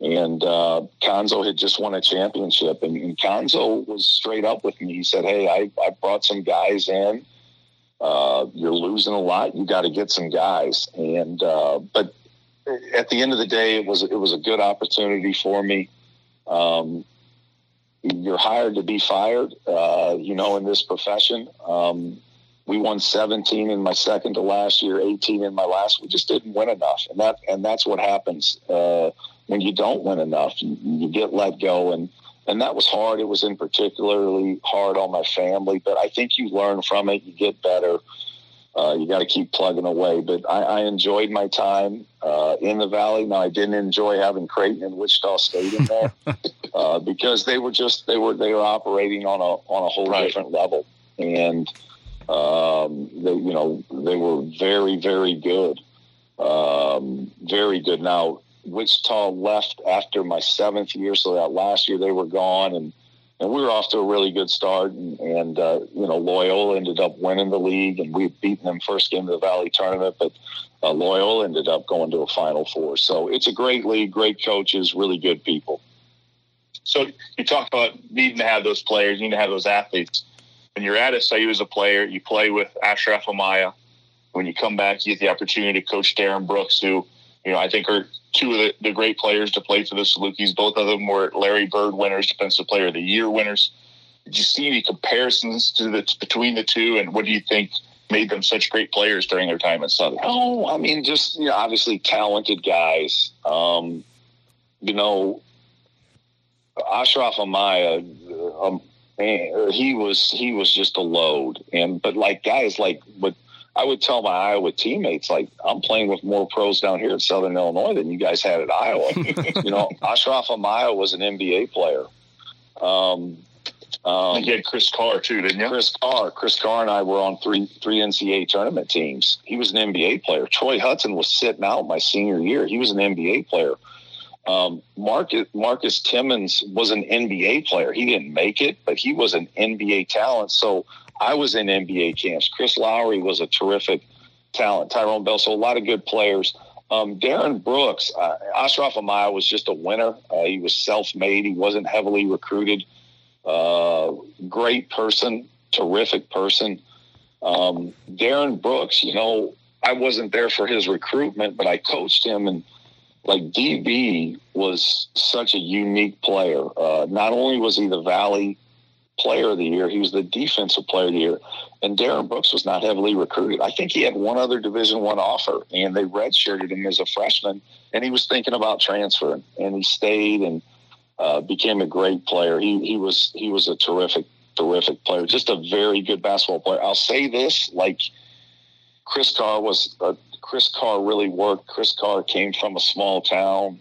and Conzo had just won a championship. And Conzo was straight up with me. He said, hey, I brought some guys in. You're losing a lot. You got to get some guys. And but at the end of the day, it was a good opportunity for me. You're hired to be fired, you know, in this profession. We won 17 in my second to last year, 18 in my last. We just didn't win enough, and that's what happens when you don't win enough. You get let go, and that was hard. It was in particularly hard on my family, but I think you learn from it. You get better. You got to keep plugging away. But I enjoyed my time in the Valley. Now, I didn't enjoy having Creighton and Wichita State in there because they were operating on a whole different level, and they were very, very good, very good. Now, Wichita left after my 7th year, so that last year they were gone, and we were off to a really good start, and Loyola ended up winning the league, and we had beaten them first game of the Valley tournament, but Loyola ended up going to a Final Four. So it's a great league, great coaches, really good people. So you talk about needing to have those players, needing to have those athletes. When you're at SIU as a player, you play with Ashraf Amaya. When you come back, you get the opportunity to coach Darren Brooks, who, you know, I think are two of the great players to play for the Salukis. Both of them were Larry Bird winners, Defensive Player of the Year winners. Did you see any comparisons between the two, and what do you think made them such great players during their time at Southern? Oh, I mean, just, you know, obviously talented guys. You know, Ashraf Amaya, man, he was just a load, but like guys like with. I would tell my Iowa teammates, like, I'm playing with more pros down here at Southern Illinois than you guys had at Iowa. You know, Ashraf Amaya was an NBA player. You had Chris Carr too, didn't you? Chris Carr and I were on three NCAA tournament teams. He was an NBA player. Troy Hudson was sitting out my senior year. He was an NBA player. Marcus Timmons was an NBA player. He didn't make it, but he was an NBA talent. So I was in NBA camps. Chris Lowry was a terrific talent. Tyrone Bell, so a lot of good players. Darren Brooks, Ashraf Amaya was just a winner. He was self-made. He wasn't heavily recruited. Great person, terrific person. Darren Brooks, you know, I wasn't there for his recruitment, but I coached him, and like DB was such a unique player. Not only was he the Valley player of the year. He was the defensive player of the year. And Darren Brooks was not heavily recruited. I think he had one other Division I offer, and they redshirted him as a freshman, and he was thinking about transferring, and he stayed and became a great player. He was a terrific player, just a very good basketball player. I'll say this, like Chris Carr really worked. Chris Carr came from a small town,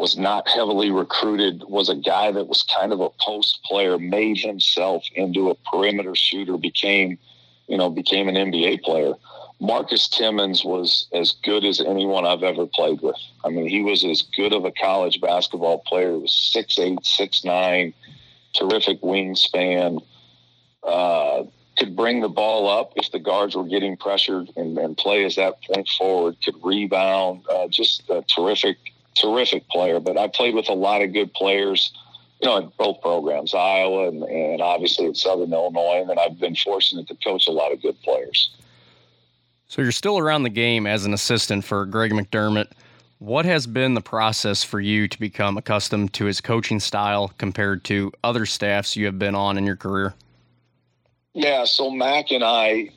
was not heavily recruited, was a guy that was kind of a post player, made himself into a perimeter shooter, became an NBA player. Marcus Timmons was as good as anyone I've ever played with. I mean, he was as good of a college basketball player. He was 6'8", 6'9", terrific wingspan, could bring the ball up if the guards were getting pressured and play as that point forward, could rebound, just a terrific player. But I played with a lot of good players, in both programs, Iowa and obviously at Southern Illinois, and then I've been fortunate to coach a lot of good players. So you're still around the game as an assistant for Greg McDermott. What has been the process for you to become accustomed to his coaching style compared to other staffs you have been on in your career? Yeah, so Mac and I,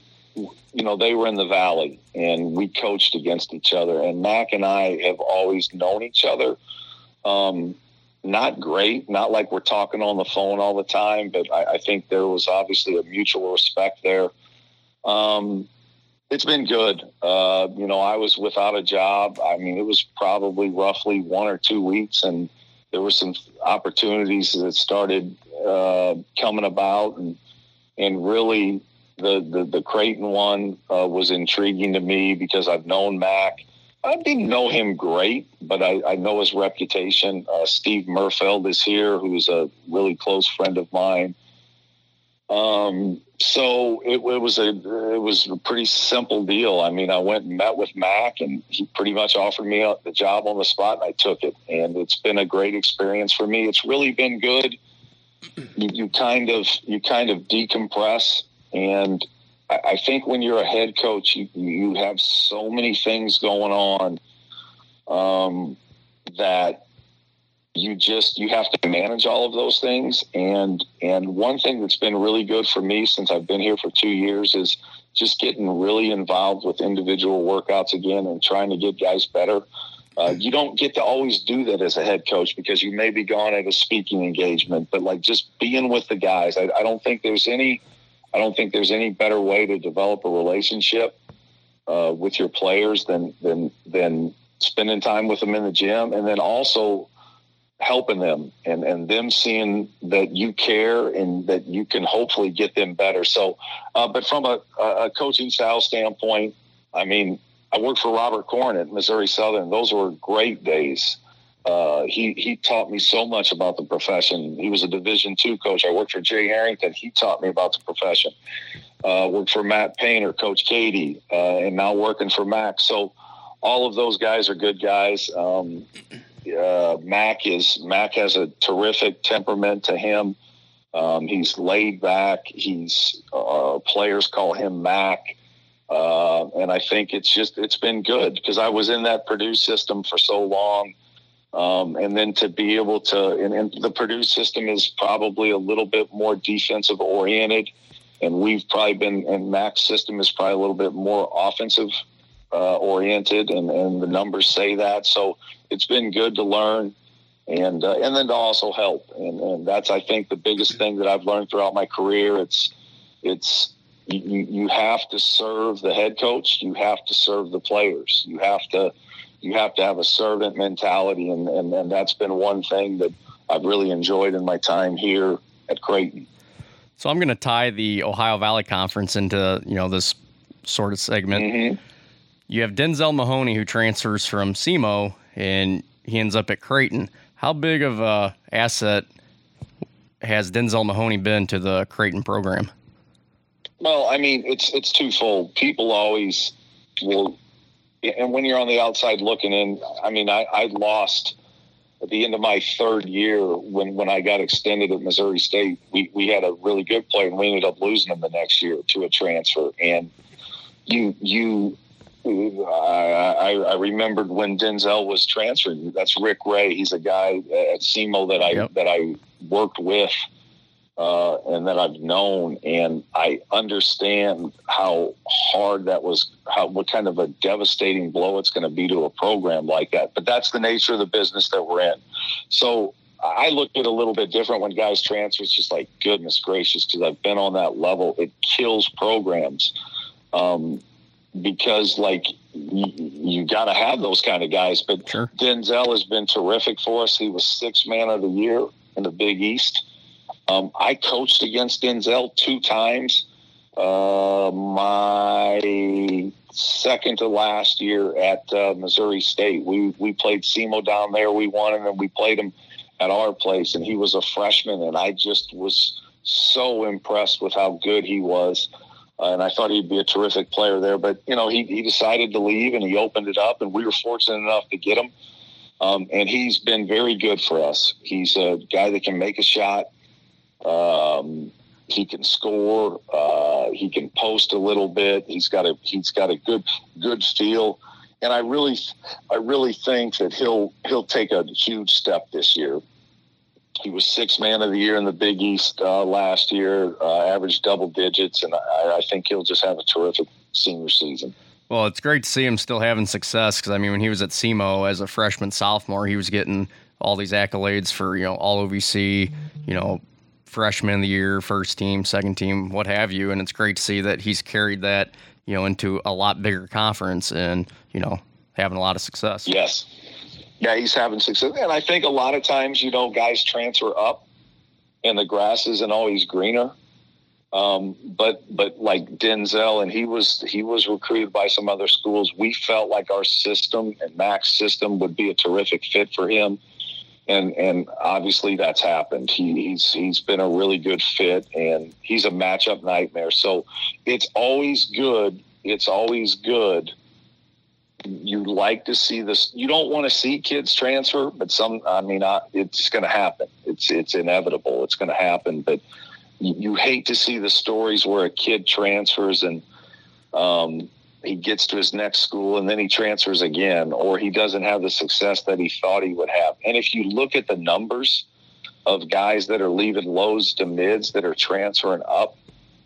they were in the Valley, and we coached against each other. And Mac and I have always known each other. Not great, not like we're talking on the phone all the time, but I think there was obviously a mutual respect there. It's been good. I was without a job. I mean, it was probably roughly 1 or 2 weeks, and there were some opportunities that started coming about, and really the Creighton one was intriguing to me because I've known Mac. I didn't know him great, but I know his reputation. Steve Murfeld is here, who's a really close friend of mine. So it was a pretty simple deal. I mean, I went and met with Mac, and he pretty much offered me the job on the spot, and I took it. And it's been a great experience for me. It's really been good. You kind of decompress, and I think when you're a head coach, you have so many things going on that. You have to manage all of those things. And one thing that's been really good for me since I've been here for 2 years is just getting really involved with individual workouts again and trying to get guys better. You don't get to always do that as a head coach because you may be gone at a speaking engagement, but like just being with the guys, I don't think there's any better way to develop a relationship with your players than spending time with them in the gym. And then also helping them and them seeing that you care and that you can hopefully get them better. So, but from a coaching style standpoint, I mean, I worked for Robert Korn at Missouri Southern. Those were great days. He taught me so much about the profession. He was a Division II coach. I worked for Jay Harrington. He taught me about the profession. Worked for Matt Painter, Coach Katie, and now working for Mac. So all of those guys are good guys. Mac has a terrific temperament to him. He's laid back. He's players call him Mac, and I think it's been good because I was in that Purdue system for so long, and then to be able to and the Purdue system is probably a little bit more defensive oriented, and we've probably been and Mac's system is probably a little bit more offensive oriented, and the numbers say that. So it's been good to learn and then to also help. And that's, I think, the biggest thing that I've learned throughout my career. It's you have to serve the head coach. You have to serve the players. You have to have a servant mentality. And that's been one thing that I've really enjoyed in my time here at Creighton. So I'm going to tie the Ohio Valley Conference into, this sort of segment. Mm-hmm. You have Denzel Mahoney, who transfers from SEMO, and he ends up at Creighton. How big of an asset has Denzel Mahoney been to the Creighton program? Well, I mean, it's twofold. People always will, and when you're on the outside looking in, I mean, I lost at the end of my third year when I got extended at Missouri State. We had a really good player, and we ended up losing him the next year to a transfer. And I remembered when Denzel was transferred. That's Rick Ray. He's a guy at SEMO that I worked with and that I've known, and I understand how hard that was, what kind of a devastating blow it's going to be to a program like that. But that's the nature of the business that we're in. So I look at it a little bit different when guys transfer. It's just like, goodness gracious, because I've been on that level. It kills programs, because, like, you got to have those kind of guys. But sure, Denzel has been terrific for us. He was 6th man of the year in the Big East. I coached against Denzel 2 times. My second to last year at Missouri State, we played SEMO down there. We won him, and we played him at our place, and he was a freshman, and I just was so impressed with how good he was. And I thought he'd be a terrific player there, but, you know, he decided to leave, and he opened it up, and we were fortunate enough to get him. And he's been very good for us. He's a guy that can make a shot. He can score. He can post a little bit. He's got a good feel. And I really think that he'll take a huge step this year. He was 6th man of the year in the Big East last year, averaged double digits, and I think he'll just have a terrific senior season. Well, it's great to see him still having success, because, I mean, when he was at SEMO as a freshman, sophomore, he was getting all these accolades for, you know, all OVC, you know, freshman of the year, first team, second team, what have you, and it's great to see that he's carried that, you know, into a lot bigger conference and, you know, having a lot of success. Yes. Yeah, he's having success. And I think a lot of times, you know, guys transfer up and the grass isn't always greener. But like Denzel, and he was recruited by some other schools. We felt like our system and Mac's system would be a terrific fit for him. And obviously that's happened. He's been a really good fit, and he's a matchup nightmare. So it's always good. It's always good. You like to see this. You don't want to see kids transfer, but it's going to happen. It's inevitable. It's going to happen. But you hate to see the stories where a kid transfers and he gets to his next school and then he transfers again, or he doesn't have the success that he thought he would have. And if you look at the numbers of guys that are leaving lows to mids that are transferring up,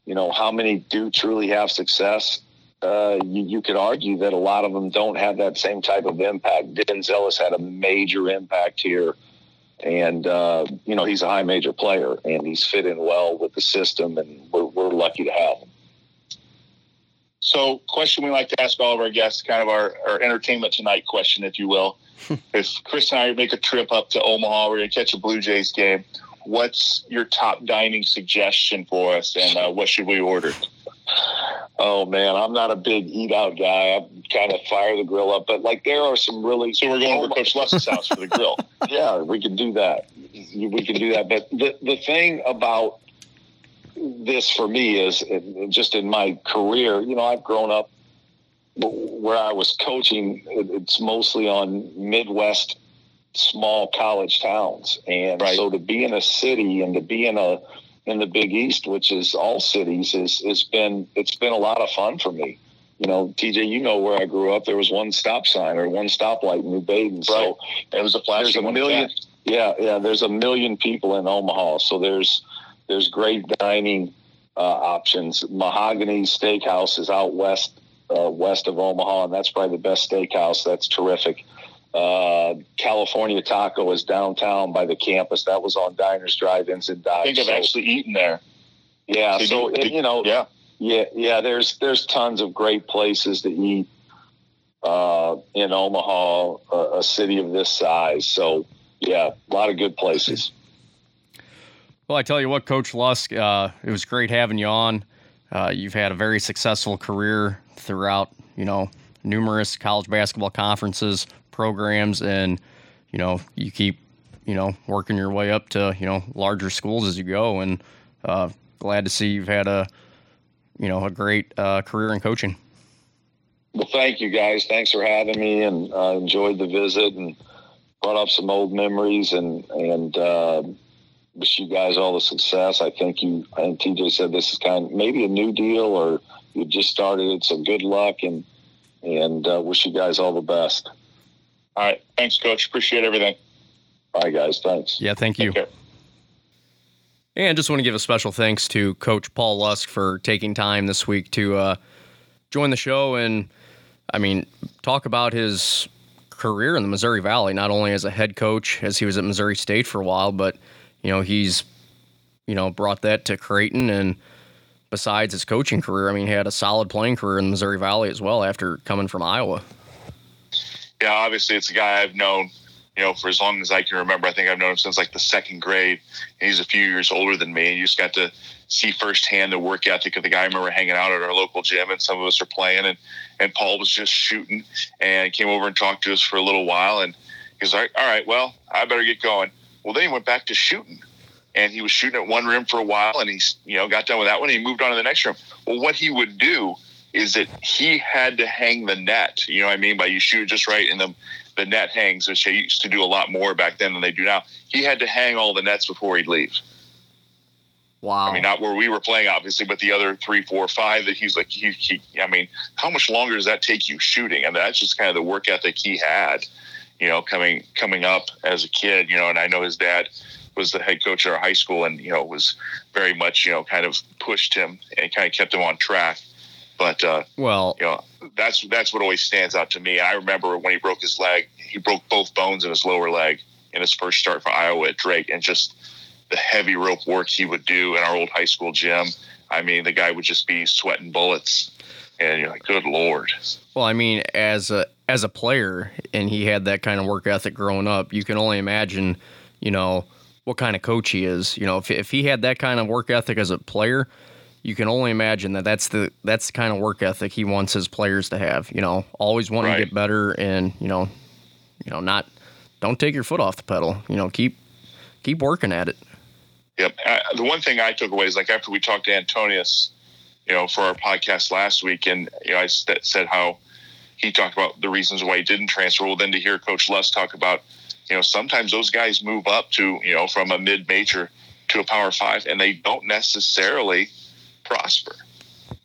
you know, how many do truly have success? You could argue that a lot of them don't have that same type of impact. Denzel has had a major impact here, and, you know, he's a high major player, and he's fit in well with the system, and we're lucky to have him. So, question we like to ask all of our guests, kind of our entertainment tonight question, if you will. If Chris and I make a trip up to Omaha, we're going to catch a Blue Jays game, what's your top dining suggestion for us, and what should we order? Oh, man, I'm not a big eat-out guy. I kind of fire the grill up. But, like, there are some really... So we're going over Coach Lusk's house for the grill. Yeah, we can do that. We can do that. But the thing about this for me is, just in my career, you know, I've grown up where I was coaching. It's mostly on Midwest small college towns. And right. So to be in a city and to be in the Big East, which is all cities, it's been a lot of fun for me. You know, TJ, you know where I grew up. There was one stop sign or one stoplight in New Baden. Right. So it was a flashing million. Yeah. There's a million people in Omaha, so there's great dining options. Mahogany Steakhouse is out west of Omaha, and that's probably the best steakhouse. That's terrific. California Taco is downtown by the campus. That was on Diners, Drive-Ins, and Dives. I think I've actually eaten there. Yeah, so you know, yeah. There's tons of great places to eat in Omaha, a city of this size. So yeah, a lot of good places. Well, I tell you what, Coach Lusk, it was great having you on. You've had a very successful career throughout, you know, numerous college basketball conferences, programs, and, you know, you keep, you know, working your way up to, you know, larger schools as you go, and glad to see you've had a, you know, a great career in coaching. Well, thank you guys. Thanks for having me, and enjoyed the visit and brought up some old memories, and wish you guys all the success. I think TJ said this is kind of maybe a new deal, or you just started it, so good luck, and wish you guys all the best. All right. Thanks, Coach. Appreciate everything. Bye, guys. Thanks. Yeah, thank you. And I just want to give a special thanks to Coach Paul Lusk for taking time this week to join the show and, I mean, talk about his career in the Missouri Valley, not only as a head coach, as he was at Missouri State for a while, but, you know, he's, you know, brought that to Creighton. And besides his coaching career, I mean, he had a solid playing career in the Missouri Valley as well after coming from Iowa. Yeah, obviously it's a guy I've known, you know, for as long as I can remember. I think I've known him since like the second grade, and he's a few years older than me. And you just got to see firsthand the work ethic of the guy. I remember hanging out at our local gym, and some of us were playing, and Paul was just shooting, and came over and talked to us for a little while. And he was like, all right, well, I better get going. Well, then he went back to shooting, and he was shooting at one rim for a while, and he, you know, got done with that one, and he moved on to the next rim. Well, what he would do is that he had to hang the net. You know what I mean? By you shoot it just right, and the net hangs, which they used to do a lot more back then than they do now. He had to hang all the nets before he'd leave. Wow. I mean, not where we were playing, obviously, but the other 3, 4, 5 that he's like, I mean, how much longer does that take you shooting? I mean, that's just kind of the work ethic he had, you know, coming up as a kid, you know. And I know his dad was the head coach at our high school, and, you know, was very much, you know, kind of pushed him and kind of kept him on track. But, well, you know, that's what always stands out to me. I remember when he broke his leg, he broke both bones in his lower leg in his first start for Iowa at Drake, and just the heavy rope work he would do in our old high school gym. I mean, the guy would just be sweating bullets, and you're like, good Lord. Well, I mean, as a player, and he had that kind of work ethic growing up, you can only imagine, you know, what kind of coach he is. You know, if he had that kind of work ethic as a player, you can only imagine that that's the kind of work ethic he wants his players to have. You know, always wanting to get better, and you know, don't take your foot off the pedal. You know, keep working at it. Yep. The one thing I took away is, like, after we talked to Antonius, you know, for our podcast last week, and, you know, I said how he talked about the reasons why he didn't transfer. Well, then to hear Coach Lusk talk about, you know, sometimes those guys move up to, you know, from a mid-major to a Power Five, and they don't necessarily prosper,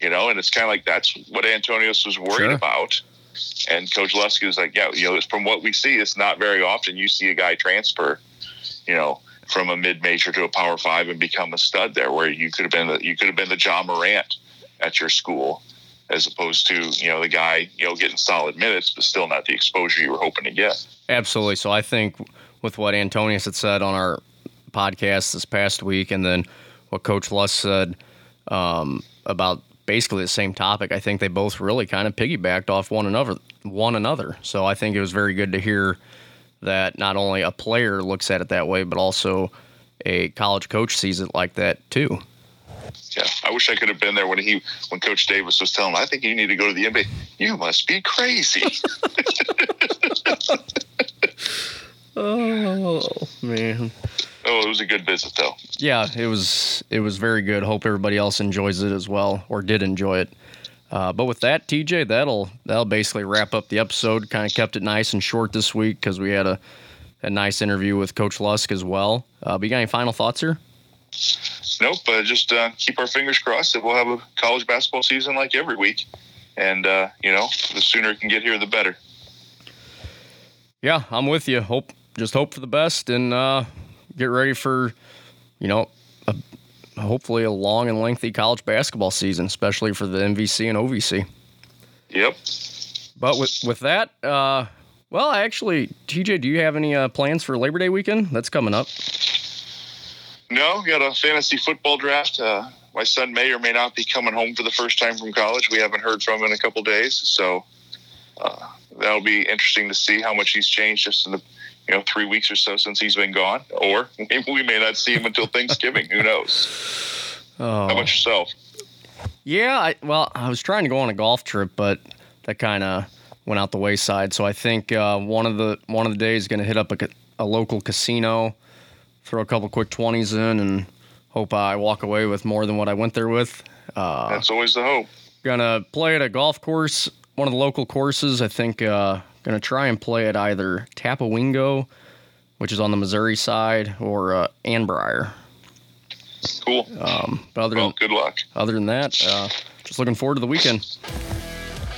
you know. And it's kind of like, that's what Antonius was worried about. And Coach Lusk was like, yeah, you know, from what we see, it's not very often you see a guy transfer, you know, from a mid-major to a Power Five and become a stud there, where you could have been the John Morant at your school, as opposed to, you know, the guy, you know, getting solid minutes but still not the exposure you were hoping to get. Absolutely. So I think with what Antonius had said on our podcast this past week, and then what Coach Lusk said about basically the same topic, I think they both really kind of piggybacked off one another. So I think it was very good to hear that not only a player looks at it that way, but also a college coach sees it like that too. Yeah, I wish I could have been there when Coach Davis was telling him, I think you need to go to the NBA. You must be crazy. Oh, man. Oh, it was a good visit, though. Yeah, it was very good. Hope everybody else enjoys it as well, or did enjoy it. But with that, TJ, that'll basically wrap up the episode. Kind of kept it nice and short this week because we had a nice interview with Coach Lusk as well. But you got any final thoughts here? Nope. Just keep our fingers crossed that we'll have a college basketball season like every week. And, you know, the sooner it can get here, the better. Yeah, I'm with you. Just hope for the best, and get ready for, you know, hopefully a long and lengthy college basketball season, especially for the MVC and OVC. Yep. But with that, well, actually, TJ, do you have any plans for Labor Day weekend? That's coming up. No, got a fantasy football draft. My son may or may not be coming home for the first time from college. We haven't heard from him in a couple days, so that'll be interesting to see how much he's changed just in the, you know, 3 weeks or so since he's been gone. Or maybe we may not see him until Thanksgiving. Who knows? Oh. How about yourself? Yeah, I was trying to go on a golf trip, but that kind of went out the wayside. So I think one of the days going to hit up a local casino, throw a couple quick 20s in, and hope I walk away with more than what I went there with. That's always the hope. Gonna play at a golf course, one of the local courses. I think going to try and play at either Tapawingo, which is on the Missouri side, or Anbrier. Cool. But good luck. Other than that, just looking forward to the weekend.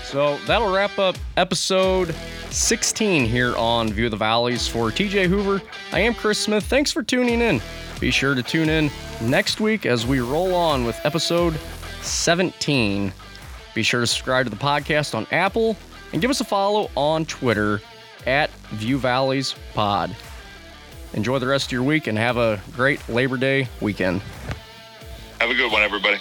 So that'll wrap up episode 16 here on View of the Valleys. For TJ Hoover, I am Chris Smith. Thanks for tuning in. Be sure to tune in next week as we roll on with episode 17. Be sure to subscribe to the podcast on Apple and give us a follow on Twitter at View Valleys Pod. Enjoy the rest of your week and have a great Labor Day weekend. Have a good one, everybody.